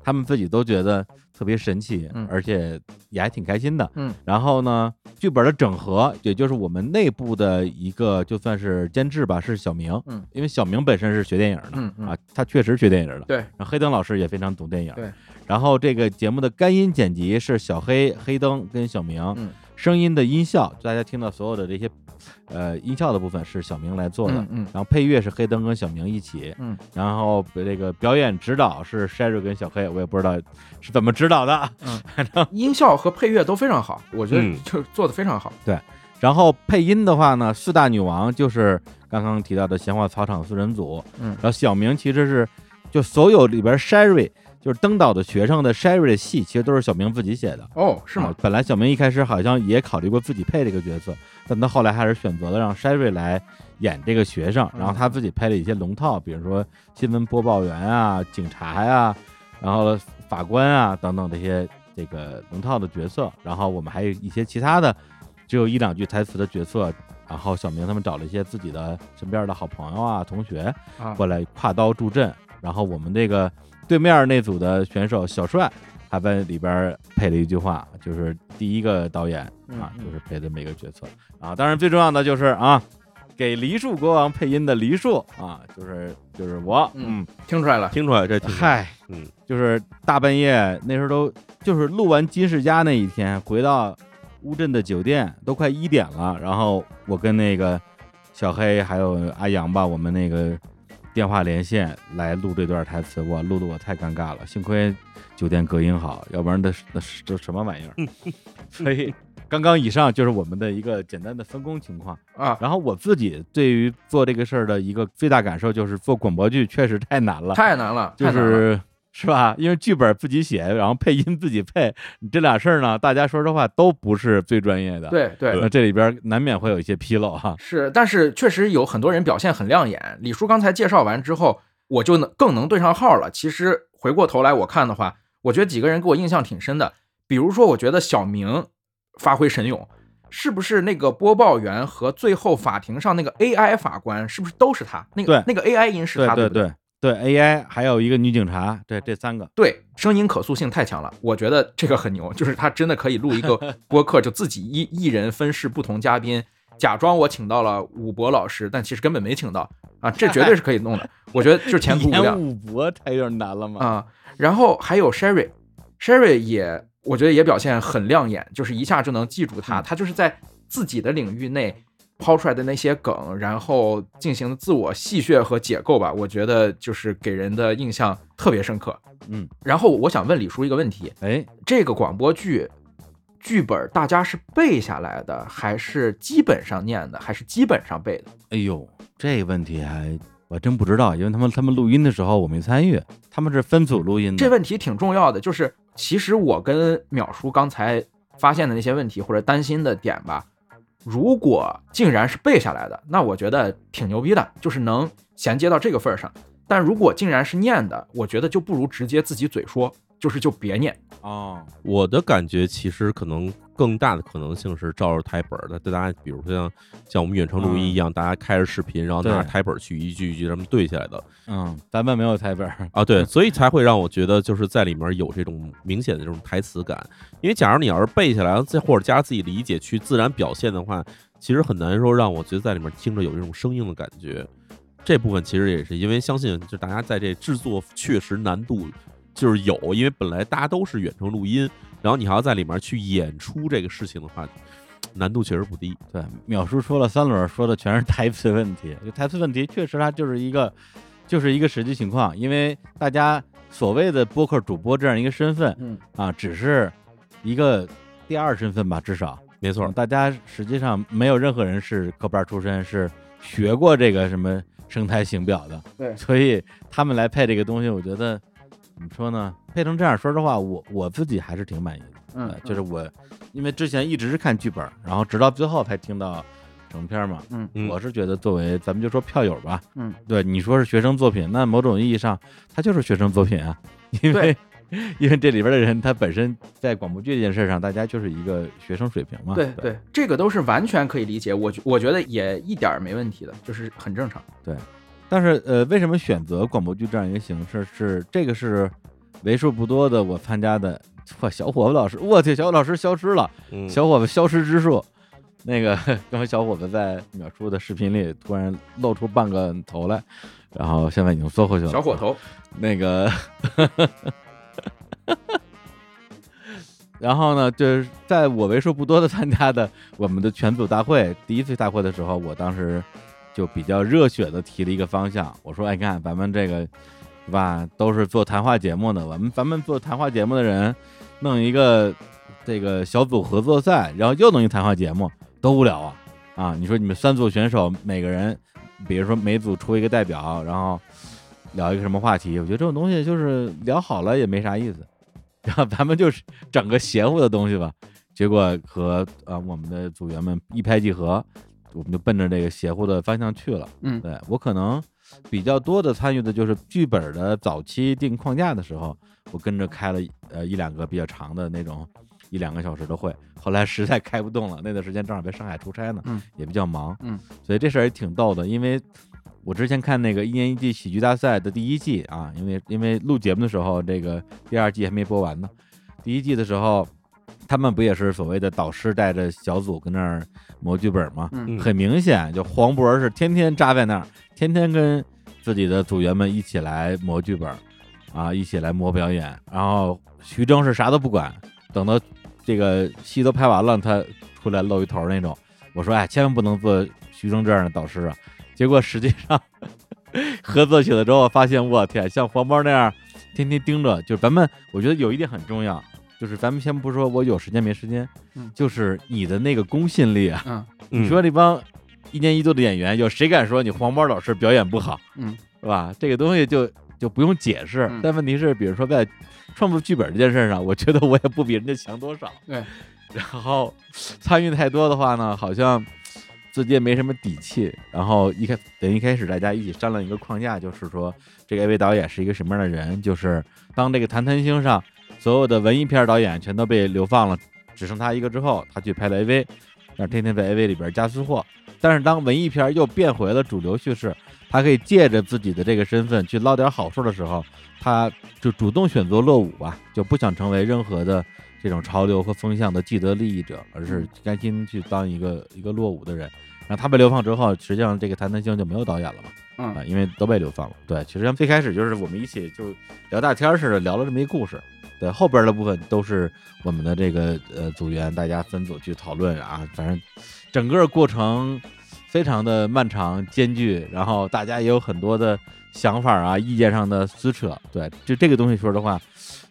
他们自己都觉得特别神奇，而且也还挺开心的。嗯，然后呢，剧本的整合，也就是我们内部的一个，就算是监制吧，是小明。嗯，因为小明本身是学电影的，嗯嗯、啊，他确实学电影的。对，然后黑灯老师也非常懂电影。对，然后这个节目的干音剪辑是小黑、黑灯跟小明。嗯，声音的音效，大家听到所有的这些，呃，音效的部分是小明来做的。嗯，嗯然后配乐是黑灯跟小明一起。嗯，然后这个表演指导是 Sherry 跟小黑，我也不知道是怎么指导的。嗯，音效和配乐都非常好，我觉得就做得非常好。嗯、对，然后配音的话呢，四大女王就是刚刚提到的闲话草场四人组。嗯，然后小明其实是就所有里边 Sherry。就是登岛的学生的 Sherry 的戏，其实都是小明自己写的。哦，是吗、啊？本来小明一开始好像也考虑过自己配这个角色，但他后来还是选择了让 Sherry 来演这个学生，然后他自己配了一些龙套，比如说新闻播报员啊、警察呀、啊，然后法官啊等等这些这个龙套的角色。然后我们还有一些其他的，只有一两句台词的角色。然后小明他们找了一些自己的身边的好朋友啊、同学过来跨刀助阵。然后我们这个。对面那组的选手小帅还在里边配了一句话，就是第一个导演啊，就是配的每个角色啊。当然最重要的就是啊，给黎树国王配音的黎树啊，就是就是我，嗯，听出来了，听出来这听出来嗨，嗯，就是大半夜那时候都就是录完《金世家》那一天回到乌镇的酒店都快一点了，然后我跟那个小黑还有阿阳吧，我们那个。电话连线来录这段台词，我录的我太尴尬了，幸亏酒店隔音好，要不然那那这什么玩意儿？所以刚刚以上就是我们的一个简单的分工情况啊。然后我自己对于做这个事儿的一个最大感受就是，做广播剧确实太难了，太难了，就是是吧？因为剧本自己写，然后配音自己配，你这俩事儿呢，大家说实话都不是最专业的。对对，那这里边难免会有一些纰漏哈。是，但是确实有很多人表现很亮眼。李叔刚才介绍完之后，我就能更能对上号了。其实回过头来我看的话，我觉得几个人给我印象挺深的。比如说，我觉得小明发挥神勇，是不是那个播报员和最后法庭上那个 A I 法官，是不是都是他？那个那个 A I 音是他，对对对。对 A I 还有一个女警察，对这三个，对声音可塑性太强了，我觉得这个很牛，就是他真的可以录一个播客，就自己一一人分饰不同嘉宾，假装我请到了武博老师，但其实根本没请到啊，这绝对是可以弄的，我觉得就是前途无量。武博太有点难了嘛啊，然后还有 Sherry，Sherry Sherry 也我觉得也表现很亮眼，就是一下就能记住他，他就是在自己的领域内。抛出来的那些梗，然后进行自我戏谑和解构吧，我觉得就是给人的印象特别深刻。嗯，然后我想问李叔一个问题，哎，这个广播剧剧本大家是背下来的，还是基本上念的，还是基本上背的？哎呦，这问题还我真不知道，因为他们他们录音的时候我没参与，他们是分组录音的。这问题挺重要的，就是其实我跟淼叔刚才发现的那些问题或者担心的点吧。如果竟然是背下来的，那我觉得挺牛逼的，就是能衔接到这个份儿上。但如果竟然是念的，我觉得就不如直接自己嘴说，就是就别念啊、哦。我的感觉其实可能更大的可能性是照着台本的，大家比如说像像我们远程录音一样、嗯，大家开着视频，然后拿着台本去一句一句这么对下来的。嗯，咱们没有台本啊，对，所以才会让我觉得就是在里面有这种明显的这种台词感。因为假如你要是背下来，再或者加自己理解去自然表现的话，其实很难说让我觉得在里面听着有这种生硬的感觉。这部分其实也是因为相信，就大家在这制作确实难度就是有，因为本来大家都是远程录音，然后你还要在里面去演出这个事情的话，难度确实不低。对，淼叔说了三轮，说的全是台词问题。就台词问题确实它就是一个，就是一个实际情况，因为大家所谓的播客主播这样一个身份，嗯啊，只是一个第二身份吧，至少没错。大家实际上没有任何人是科班出身，是学过这个什么。生态型表的，对，所以他们来配这个东西，我觉得怎么说呢？配成这样，说实话，我我自己还是挺满意的。嗯，呃、就是我因为之前一直是看剧本，然后直到最后才听到成片嘛。嗯，我是觉得作为咱们就说票友吧，嗯，对，你说是学生作品，那某种意义上它就是学生作品啊，因为因为这里边的人他本身在广播剧这件事上，大家就是一个学生水平嘛。对 对, 对，这个都是完全可以理解，我我觉得也一点没问题的，就是很正常。对，但是呃，为什么选择广播剧这样一个形式？是这个是为数不多的我参加的。哇，小伙子老师，我去，小伙子老师消失了，嗯、小伙子消失之术。那个刚才小伙子在秒叔的视频里突然露出半个头来，然后现在已经缩回去了。小伙头，那个，然后呢，就是在我为数不多的参加的我们的全组大会，第一次大会的时候，我当时就比较热血的提了一个方向，我说：“哎，看咱们这个。”是吧？都是做谈话节目的，我们咱们做谈话节目的人，弄一个这个小组合作赛，然后又弄一谈话节目，多无聊啊！啊，你说你们三组选手，每个人，比如说每组出一个代表，然后聊一个什么话题？我觉得这种东西就是聊好了也没啥意思，然后咱们就是整个邪乎的东西吧。结果和啊我们的组员们一拍即合，我们就奔着这个邪乎的方向去了。嗯，对我可能。比较多的参与的就是剧本的早期定框架的时候，我跟着开了呃一两个比较长的那种一两个小时的会，后来实在开不动了，那段时间正好在上海出差呢，嗯，也比较忙，嗯，所以这事儿也挺逗的，因为我之前看那个一年一季喜剧大赛的第一季啊，因为因为录节目的时候，这个第二季还没播完呢，第一季的时候。他们不也是所谓的导师带着小组跟那儿磨剧本吗？嗯，很明显，就黄渤是天天扎在那儿，天天跟自己的组员们一起来磨剧本，啊，一起来磨表演。然后徐峥是啥都不管，等到这个戏都拍完了，他出来露一头那种。我说，哎，千万不能做徐峥这样的导师啊！结果实际上合作起来之后，发现我天，像黄渤那样天天盯着，就是咱们，我觉得有一点很重要。就是咱们先不说我有时间没时间，嗯，就是你的那个公信力啊，嗯，你说这帮一年一度的演员，有谁敢说你黄渤老师表演不好？嗯，是吧？这个东西就就不用解释，嗯，但问题是，比如说在创作剧本这件事上，我觉得我也不比人家强多少。对，然后参与太多的话呢，好像自己也没什么底气。然后一开等一开始大家一起商量一个框架，就是说这个 A V 导演是一个什么样的人，就是当这个谈谈星上。所有的文艺片导演全都被流放了，只剩他一个之后，他去拍了 A V， 那天天在 A V 里边加私货。但是当文艺片又变回了主流叙事，他可以借着自己的这个身份去捞点好处的时候，他就主动选择落伍吧，就不想成为任何的这种潮流和风向的既得利益者，而是甘心去当一个一个落伍的人。然后他被流放之后，实际上这个谈谈星就没有导演了嘛，嗯，啊，因为都被流放了。对，其实最开始就是我们一起就聊大天似的聊了这么一故事。对，后边的部分都是我们的这个呃组员，大家分组去讨论啊，反正整个过程非常的漫长艰巨，然后大家也有很多的想法啊，意见上的撕扯。对，就这个东西说的话，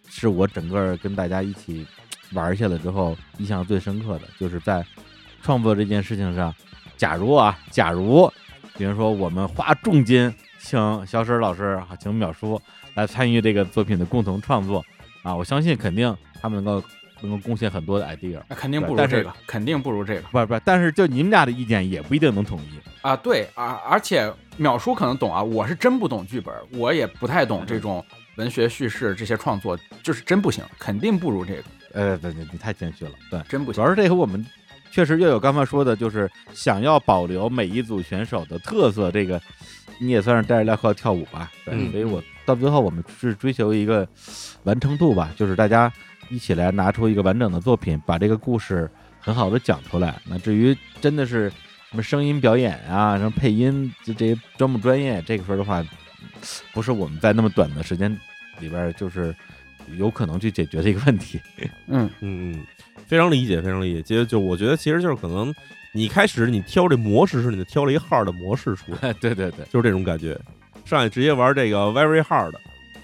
是我整个跟大家一起玩下来之后印象最深刻的，就是在创作这件事情上，假如啊，假如比如说我们花重金请小沈老师，请淼叔来参与这个作品的共同创作。啊，我相信肯定他们能够能够贡献很多的 idea， 肯定不如这个，肯定不如这个，不是不是，但是就你们俩的意见也不一定能统一啊。对啊，而且淼叔可能懂啊，我是真不懂剧本，我也不太懂这种文学叙事这些创作，就是真不行，肯定不如这个。呃，对对，你太谦虚了，对，真不行。主要是这个我们确实又有刚才说的，就是想要保留每一组选手的特色，这个你也算是带着镣铐跳舞吧，对，嗯，所以我。到最后我们是追求一个完成度吧，就是大家一起来拿出一个完整的作品，把这个故事很好的讲出来。那至于真的是什么声音表演啊，什么配音，这些专不专业，这个时候的话不是我们在那么短的时间里边就是有可能去解决的一个问题。嗯嗯，非常理解非常理解。其实就我觉得其实就是可能你开始你挑这模式是你挑了一号的模式出来。对对对，就是这种感觉。上海直接玩这个 very hard，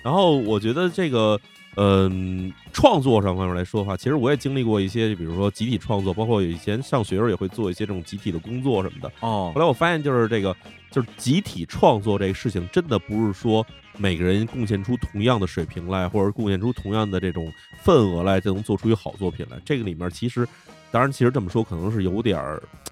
然后我觉得这个嗯、呃、创作上方面来说的话，其实我也经历过一些，比如说集体创作，包括以前上学时候也会做一些这种集体的工作什么的。哦，后来我发现就是这个就是集体创作这个事情，真的不是说每个人贡献出同样的水平来，或者贡献出同样的这种份额来，就能做出一个好作品来。这个里面其实当然其实这么说可能是有点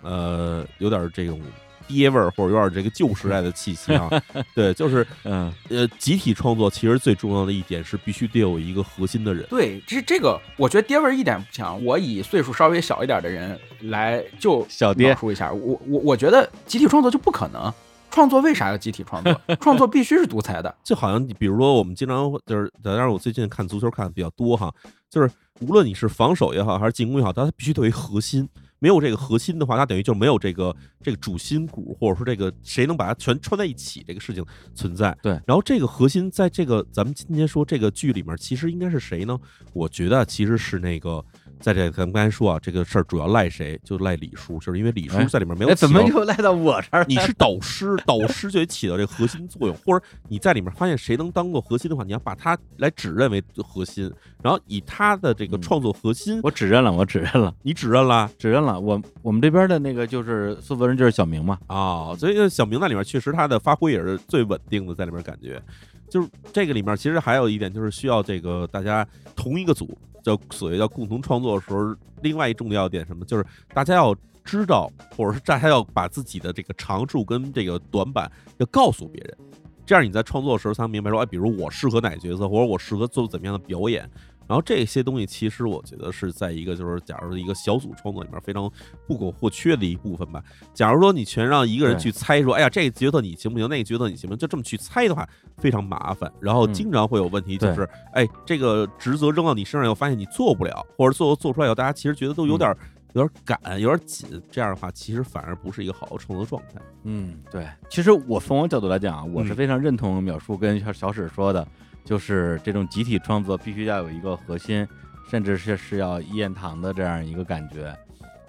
呃有点这种爹味儿，或者有点这个旧时代的气息啊。对，就是嗯呃集体创作其实最重要的一点是必须得有一个核心的人。对，这这个我觉得爹味儿一点不强，我以岁数稍微小一点的人来就小爹描述一下，我我我觉得集体创作就不可能。创作为啥要集体创作？创作必须是独裁的。就好像你比如说我们经常就是，当然我最近看足球看的比较多哈，就是无论你是防守也好还是进攻也好，它必须得有一核心。没有这个核心的话，它等于就没有这个这个主心骨，或者说这个谁能把它全穿在一起这个事情存在。对，然后这个核心在这个咱们今天说这个剧里面，其实应该是谁呢？我觉得其实是那个。在这咱们刚才说啊，这个事儿主要赖谁？就赖李叔，就是因为李叔在里面没有起到。哎，怎么就赖到我这儿？你是导师，导师就得起到这个核心作用，或者你在里面发现谁能当做核心的话，你要把他来指认为核心，然后以他的这个创作核心。嗯、我指认了，我指认了，你指认了，指认了。我我们这边的那个就是负责人就是小明嘛。啊、哦，所以小明在里面确实他的发挥也是最稳定的，在里面感觉。就是这个里面其实还有一点就是需要这个大家同一个组。叫所谓叫共同创作的时候，另外一重要点什么，就是大家要知道，或者是大家要把自己的这个长处跟这个短板要告诉别人，这样你在创作的时候才能明白说，哎，比如我适合哪角色，或者我适合做怎么样的表演。然后这些东西其实我觉得是在一个就是假如一个小组创作里面非常不可或缺的一部分吧。假如说你全让一个人去猜说，哎呀这个角色你行不行，那个角色你行不行，就这么去猜的话非常麻烦，然后经常会有问题，就是、嗯、哎这个职责扔到你身上以后发现你做不了，或者做做出来以后大家其实觉得都有点、嗯有点赶有点紧，这样的话其实反而不是一个好的创作状态。嗯，对，其实我从我角度来讲啊，我是非常认同淼叔跟小史说的、嗯、就是这种集体创作必须要有一个核心，甚至是是要一言堂的这样一个感觉。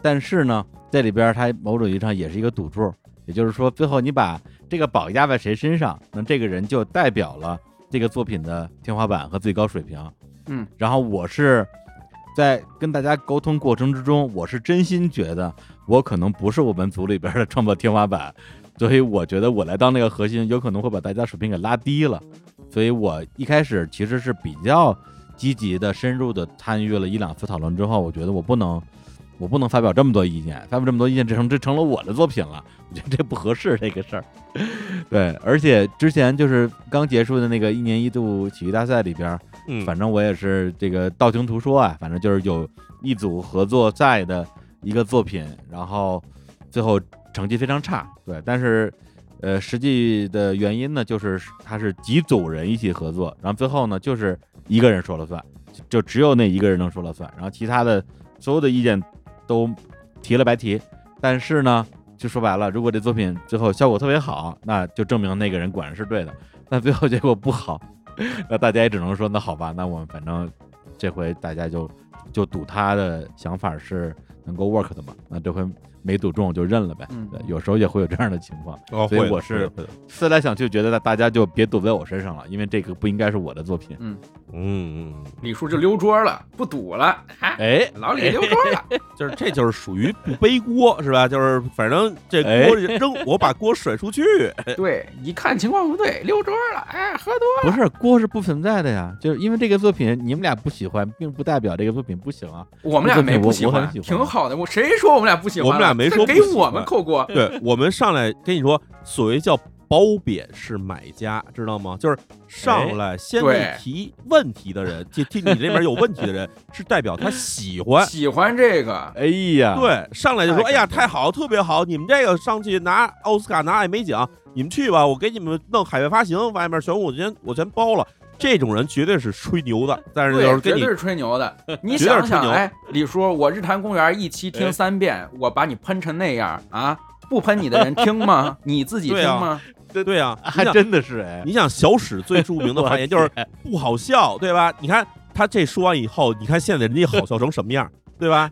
但是呢在里边它某种意义上也是一个赌注，也就是说最后你把这个宝压在谁身上，那这个人就代表了这个作品的天花板和最高水平。嗯，然后我是在跟大家沟通过程之中，我是真心觉得我可能不是我们组里边的创作天花板，所以我觉得我来当那个核心有可能会把大家水平给拉低了，所以我一开始其实是比较积极的深入的参与了一两次讨论之后，我觉得我不能我不能发表这么多意见，发表这么多意见这成这成了我的作品了，我觉得这不合适这个事儿。对，而且之前就是刚结束的那个一年一度喜剧大赛里边，嗯，反正我也是这个道听途说啊，反正就是有一组合作赛的一个作品，然后最后成绩非常差。对，但是呃实际的原因呢，就是他是几组人一起合作，然后最后呢就是一个人说了算，就只有那一个人能说了算，然后其他的所有的意见都提了白提。但是呢就说白了，如果这作品最后效果特别好，那就证明那个人果然是对的，但最后结果不好，那大家也只能说那好吧，那我们反正这回大家就就赌他的想法是能够 work 的嘛，那这回没赌中就认了呗。嗯、有时候也会有这样的情况，哦、所以我是思来想去觉得大家就别赌在我身上了，因为这个不应该是我的作品。嗯嗯，李叔就溜桌了，不赌了。啊、哎，老李溜桌了，哎、就是这就是属于不背锅是吧？就是反正这锅扔，哎、我把锅甩出去。对，一看情况不对，溜桌了，哎，喝多了。不是锅是不存在的呀，就是因为这个作品你们俩不喜欢，并不代表这个作品不行啊。我们俩没不喜欢，喜欢挺好的。我谁说我们俩不喜欢？我们俩。没说给我们扣锅，对，我们上来跟你说，所谓叫褒贬是买家，知道吗？就是上来先给提问题的人，就听你这边有问题的人，是代表他喜欢喜欢这个。哎呀，对，上来就说，哎呀，太好，特别好，你们这个上去拿奥斯卡拿艾美奖，你们去吧，我给你们弄海外发行，外面全我全我全包了。这种人绝对是吹牛的，但是就是跟你绝对是吹牛的。你想想，哎，李叔，我日坛公园一期听三遍，哎、我把你喷成那样啊，不喷你的人听吗？你自己听吗？对呀、啊，还、啊、真的是哎。你想小史最著名的发言就是不好笑，对吧？你看他这说完以后，你看现在人家好笑成什么样，对吧？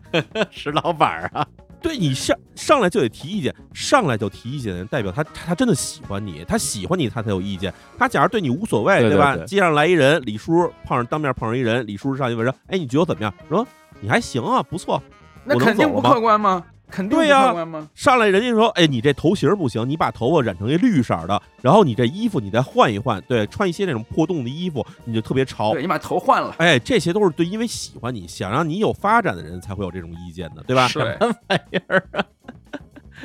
石老板啊。对，你上上来就得提意见，上来就提意见的人代表他他真的喜欢你，他喜欢你他才有意见。他假如对你无所谓， 对, 对, 对, 对吧？街上来一人，李叔碰上当面碰上一人，李叔上去问说：“哎，你觉得我怎么样？”说：“你还行啊，不错。”那肯定不客观吗？肯定不客观吗？上来人家说，哎，你这头型不行，你把头发染成一绿色的，然后你这衣服你再换一换，对，穿一些那种破洞的衣服，你就特别潮。对，你把头换了，哎，这些都是对，因为喜欢你，想让你有发展的人才会有这种意见的，对吧？什么玩意儿啊！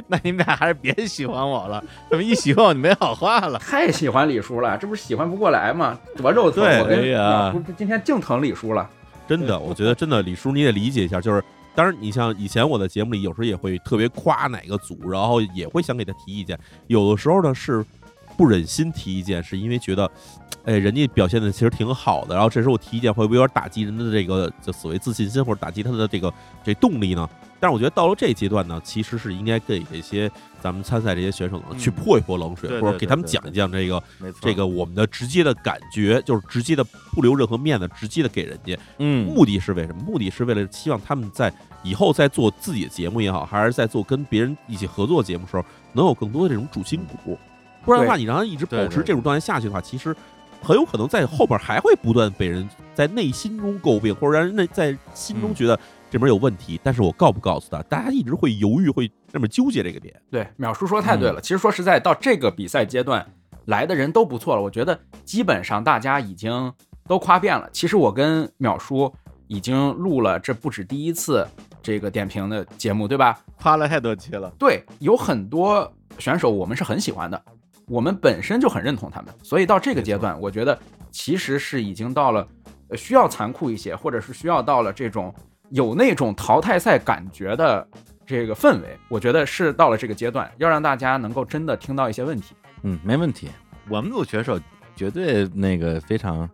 那你们俩还是别喜欢我了，怎么一喜欢我就没好话了？太喜欢李叔了，这不是喜欢不过来吗？多肉疼！我跟呀，今天净疼李叔了。真的，我觉得真的李叔，你得理解一下，就是。当然你像以前我的节目里有时候也会特别夸哪个组，然后也会想给他提意见，有的时候呢是不忍心提意见，是因为觉得哎，人家表现的其实挺好的，然后这时候我提意见会不会有点打击人的这个就所谓自信心，或者打击他的这个这动力呢？但是我觉得到了这阶段呢，其实是应该给这些咱们参赛这些选手呢、嗯、去泼一泼冷水，对对对对对对，或者给他们讲一讲这个这个我们的直接的感觉，就是直接的不留任何面子，直接的给人家。嗯，目的是为什么？目的是为了希望他们在以后在做自己的节目也好，还是在做跟别人一起合作节目的时候，能有更多的这种主心骨。不然的话，你让他一直保持这种状态下去的话，其实很有可能在后边还会不断被人在内心中诟病，或者让人在心中觉得、嗯。这边有问题，但是我告不告诉他，大家一直会犹豫，会那么纠结这个点。对，淼叔说太对了、嗯、其实说实在，到这个比赛阶段来的人都不错了，我觉得基本上大家已经都夸遍了。其实我跟淼叔已经录了这不止第一次这个点评的节目，对吧？夸了太多期了。对，有很多选手我们是很喜欢的，我们本身就很认同他们，所以到这个阶段我觉得其实是已经到了需要残酷一些，或者是需要到了这种有那种淘汰赛感觉的这个氛围，我觉得是到了这个阶段，要让大家能够真的听到一些问题。嗯，没问题，我们组选手绝对那个非常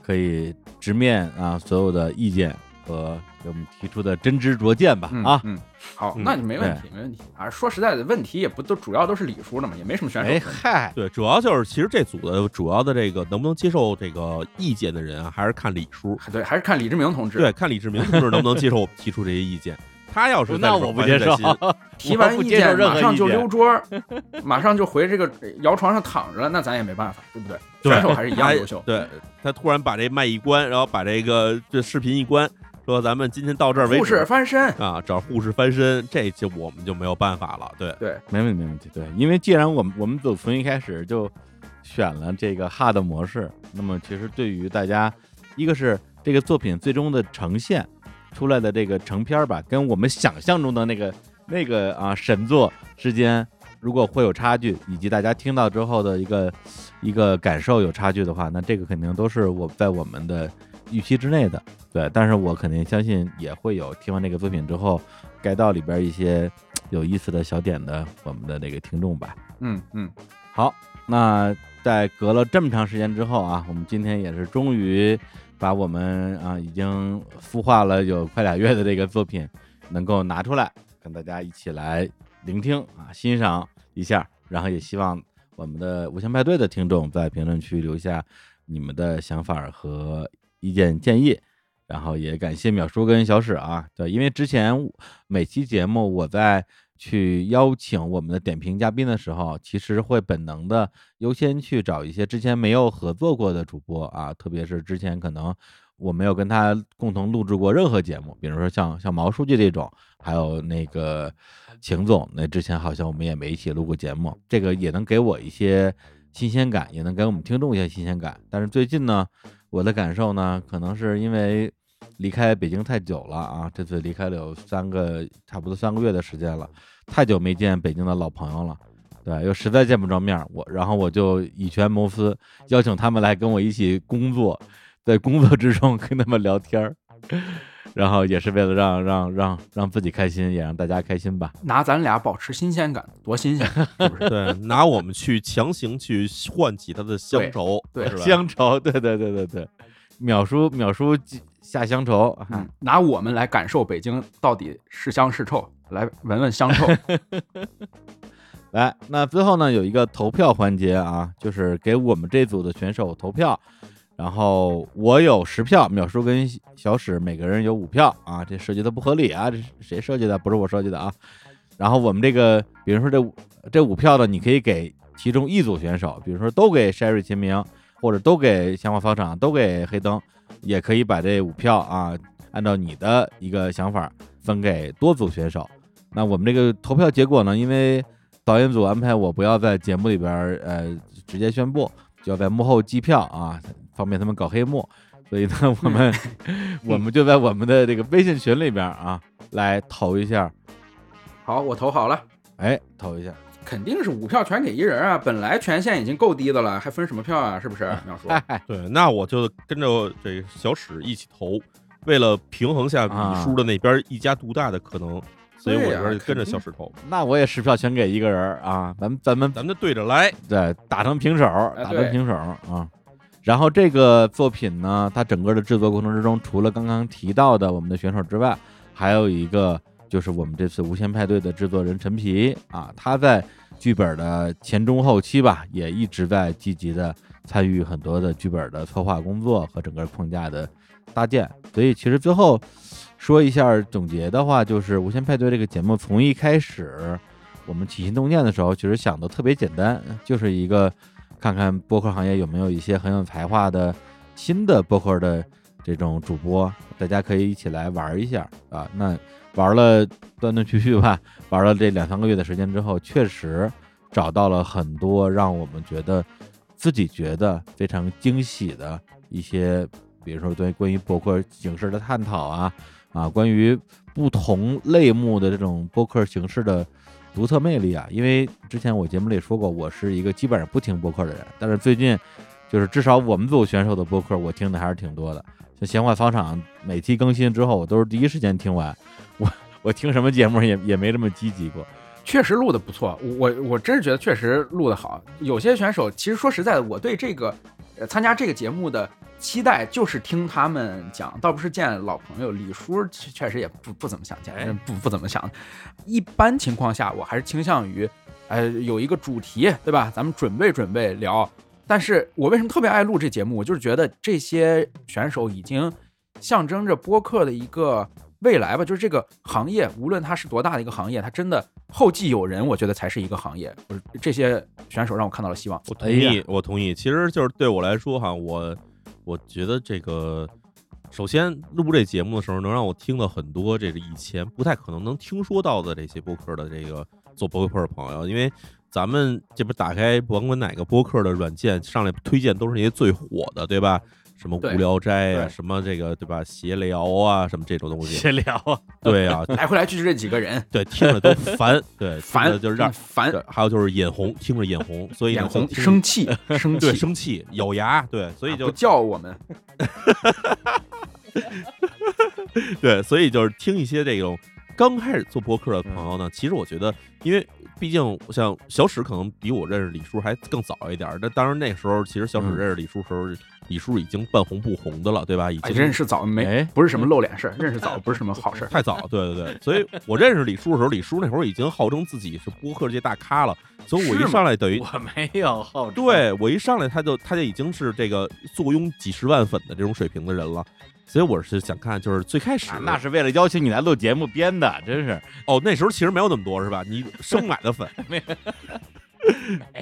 可以直面啊所有的意见和给我们提出的真知灼见吧。啊，嗯，嗯好，那你没问题，嗯、没问题啊。说实在的，问题也不都主要都是李叔的嘛，也没什么选手。哎嗨，对，主要就是其实这组的主要的这个能不能接受这个意见的人、啊，还是看李叔，对，还是看李志明同志，对，看李志明同志能不能接受我提出这些意见。他要是那我不接受，提完意见马上就溜桌，马上就回这个摇床上躺着，那咱也没办法，对不对？选手还是一样优秀。对，他突然把这麦一关，然后把这个这视频一关。说咱们今天到这儿为止，护士翻身啊，找护士翻身，这就我们就没有办法了。对对，没问题，没问题。对，因为既然我们我们组从一开始就选了这个 hard 模式，那么其实对于大家，一个是这个作品最终的呈现出来的这个成片吧，跟我们想象中的那个那个啊神作之间，如果会有差距，以及大家听到之后的一个一个感受有差距的话，那这个肯定都是我在我们的预期之内的。对，但是我肯定相信也会有听完这个作品之后 get 到里边一些有意思的小点的我们的那个听众吧。嗯嗯，好，那在隔了这么长时间之后啊，我们今天也是终于把我们啊已经孵化了有快俩月的这个作品能够拿出来跟大家一起来聆听啊，欣赏一下，然后也希望我们的无限派对的听众在评论区留下你们的想法和意见建议，然后也感谢淼叔跟小史啊，对，因为之前每期节目我在去邀请我们的点评嘉宾的时候，其实会本能的优先去找一些之前没有合作过的主播啊，特别是之前可能我没有跟他共同录制过任何节目，比如说像像毛书记这种，还有那个秦总，那之前好像我们也没一起录过节目，这个也能给我一些新鲜感，也能给我们听众一些新鲜感。但是最近呢，我的感受呢，可能是因为离开北京太久了啊，这次离开了有三个，差不多三个月的时间了，太久没见北京的老朋友了，对，又实在见不着面，我然后我就以权谋私，邀请他们来跟我一起工作，在工作之中跟他们聊天，然后也是为了让让让让自己开心，也让大家开心吧。拿咱俩保持新鲜感，多新鲜，是不是？对，拿我们去强行去唤起他的乡愁，对，对乡愁，对对对对对。淼叔，淼叔下乡愁、嗯，拿我们来感受北京到底是香是臭，来闻闻香臭。来，那最后呢，有一个投票环节啊，就是给我们这组的选手投票。然后我有十票，淼叔跟小史每个人有五票啊，这设计的不合理啊，这谁设计的？不是我设计的啊。然后我们这个，比如说这这五票的，你可以给其中一组选手，比如说都给 Sherry 秦明，或者都给想法方场，都给黑灯，也可以把这五票啊，按照你的一个想法分给多组选手。那我们这个投票结果呢，因为导演组安排我不要在节目里边呃直接宣布，就要在幕后计票啊，方便他们搞黑幕，所以呢我们我们就在我们的这个微信群里边啊来投一下。好，我投好了。哎，投一下。肯定是五票全给一人啊，本来权限已经够低的了，还分什么票啊，是不是淼叔？对，那我就跟着这小史一起投，为了平衡下李叔的那边一家独大的可能，啊、所以我这边跟着小史投。那我也十票全给一个人啊，咱们咱们咱们对着来，对，打成平手，打成平手啊、嗯。然后这个作品呢，它整个的制作过程之中，除了刚刚提到的我们的选手之外，还有一个。就是我们这次无限派对的制作人陈皮啊，他在剧本的前中后期吧，也一直在积极的参与很多的剧本的策划工作和整个框架的搭建。所以其实最后说一下总结的话，就是无限派对这个节目从一开始我们起心动念的时候，其实想的特别简单，就是一个看看播客行业有没有一些很有才华的新的播客的这种主播，大家可以一起来玩一下啊。那玩了断断续续吧，玩了这两三个月的时间之后，确实找到了很多让我们觉得自己觉得非常惊喜的一些，比如说对关于播客形式的探讨啊，啊，关于不同类目的这种播客形式的独特魅力啊。因为之前我节目里说过，我是一个基本上不听播客的人，但是最近就是至少我们组选手的播客，我听的还是挺多的。像闲话操场每期更新之后，我都是第一时间听完。我我听什么节目也也没这么积极过，确实录的不错。我我真是觉得确实录的好。有些选手其实说实在的，我对这个、呃、参加这个节目的期待就是听他们讲，倒不是见老朋友。李叔确实也不不怎么想见，不不怎么想。一般情况下，我还是倾向于，呃，有一个主题，对吧？咱们准备准备聊。但是我为什么特别爱录这节目？我就是觉得这些选手已经象征着播客的一个未来吧，就是这个行业，无论它是多大的一个行业，它真的后继有人，我觉得才是一个行业。这些选手让我看到了希望。我同意，哎、我同意。其实就是对我来说哈，我我觉得这个，首先录这节目的时候，能让我听到很多这个以前不太可能能听说到的这些播客的这个做播客的朋友，因为。咱们这边打开甭管哪个播客的软件，上来推荐都是那些最火的，对吧？什么无聊斋啊，什么这个对吧？闲聊啊，什么这种东西。闲聊啊，对啊，来回来去就这几个人，对，听着都烦，对，烦就是让烦。还有就是眼红，听着眼红，所以眼红生气，生气，生气，咬牙，对，所以就、啊、不叫我们。对，所以就是听一些这种。刚开始做播客的朋友呢，其实我觉得，因为毕竟像小史可能比我认识李叔还更早一点，但当然那时候其实小史认识李叔的时候，嗯、李叔已经半红不红的了，对吧？已经、哎、认识早没不是什么露脸事，认识早不是什么好事，太早，对对对。所以我认识李叔的时候，李叔那会儿已经号称自己是播客界大咖了，所以我一上来等于我没有号称，对我一上来他就他就已经是这个坐拥几十万粉的这种水平的人了。所以我是想看，就是最开始、啊、那是为了邀请你来录节目编的，真是哦。那时候其实没有那么多，是吧？你生买的粉没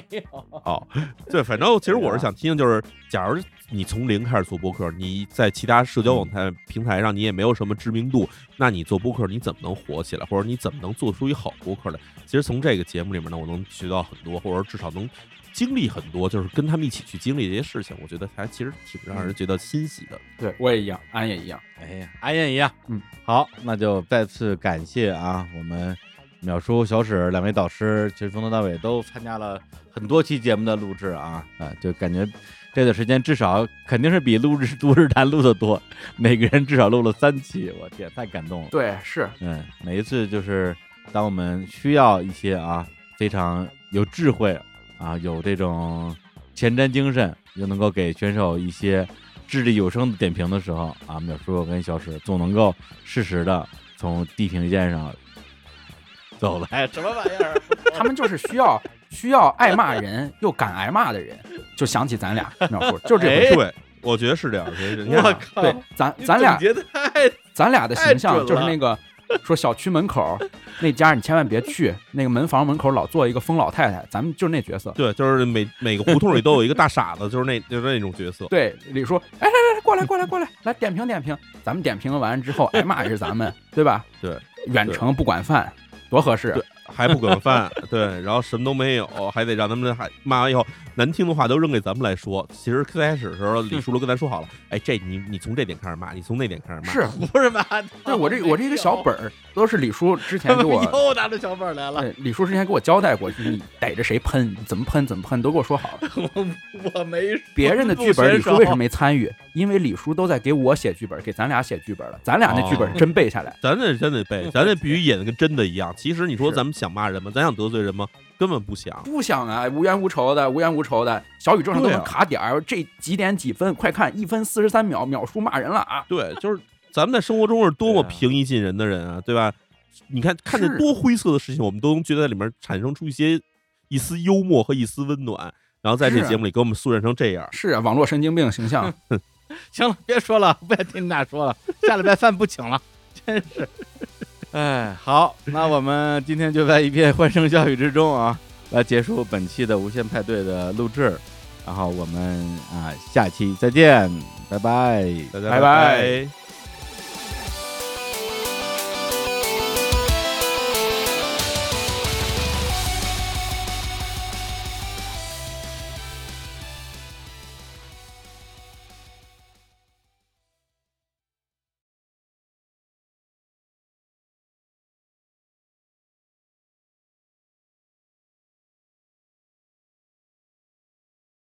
有哦。对，反正其实我是想听，就是假如你从零开始做播客，你在其他社交网台平台上你也没有什么知名度，那你做播客你怎么能火起来，或者你怎么能做出一好播客来？其实从这个节目里面呢，我能学到很多，或者至少能。经历很多，就是跟他们一起去经历这些事情，我觉得还其实挺让人觉得欣喜的。对，我也一样，安也一样，哎呀，安也一样。嗯，好，那就再次感谢啊，我们淼叔、小史两位导师，其实从头到尾都参加了很多期节目的录制啊，啊，就感觉这段时间至少肯定是比录制都市谈录的多，每个人至少录了三期，我天，太感动了。对，是，嗯，每一次就是当我们需要一些啊非常有智慧。啊，有这种前瞻精神，又能够给选手一些掷地有声的点评的时候啊，淼叔跟小史总能够适时的从地平线上走了。哎，什么玩意儿？他们就是需要需要爱骂人又敢挨骂的人，就想起咱俩，淼叔就这回事。对，我觉得是这样。我靠，对，咱咱俩咱俩的形象就是那个。说小区门口那家你千万别去，那个门房门口老坐一个疯老太太，咱们就是那角色。对，就是每每个胡同里都有一个大傻子，就是那就是那种角色。对，李叔，哎，来来来，过来过来过来，来点评点评，咱们点评完之后挨骂也是咱们，对吧？对，远程不管饭。多合适、啊、还不管饭对，然后什么都没有，还得让他们还骂完以后难听的话都扔给咱们来说。其实最开始的时候李叔都跟咱说好了，哎，这你你从这点开始骂，你从那点开始骂，是不是吧？对，我这我这个小本儿都是李叔之前给我又拿着小本来了，李叔之前给我交代过，你逮着谁喷怎么喷怎么喷都给我说好了。我我没别人的剧本，李叔为什么没参与？因为李叔都在给我写剧本，给咱俩写剧本了，咱俩那剧本真背下来，哦、咱那真得背，咱那必须演的跟真的一样。其实你说咱们想骂人吗？咱想得罪人吗？根本不想，不想啊！无缘无仇的，无缘无仇的，小宇宙上都能卡点儿、啊，这几点几分？快看，一分四十三秒，秒叔骂人了啊！对，就是咱们在生活中是多么平易近人的人啊，对吧？你看，看见多灰色的事情，我们都能觉得在里面产生出一些一丝幽默和一丝温暖，然后在这节目里给我们塑造成这样。是啊，网络神经病形象。行了，别说了，不要听你俩说了，下礼拜饭不请了，真是。哎，好，那我们今天就在一片欢声笑语之中啊，来结束本期的无限派对的录制，然后我们啊下期再见，拜拜，拜拜。拜拜。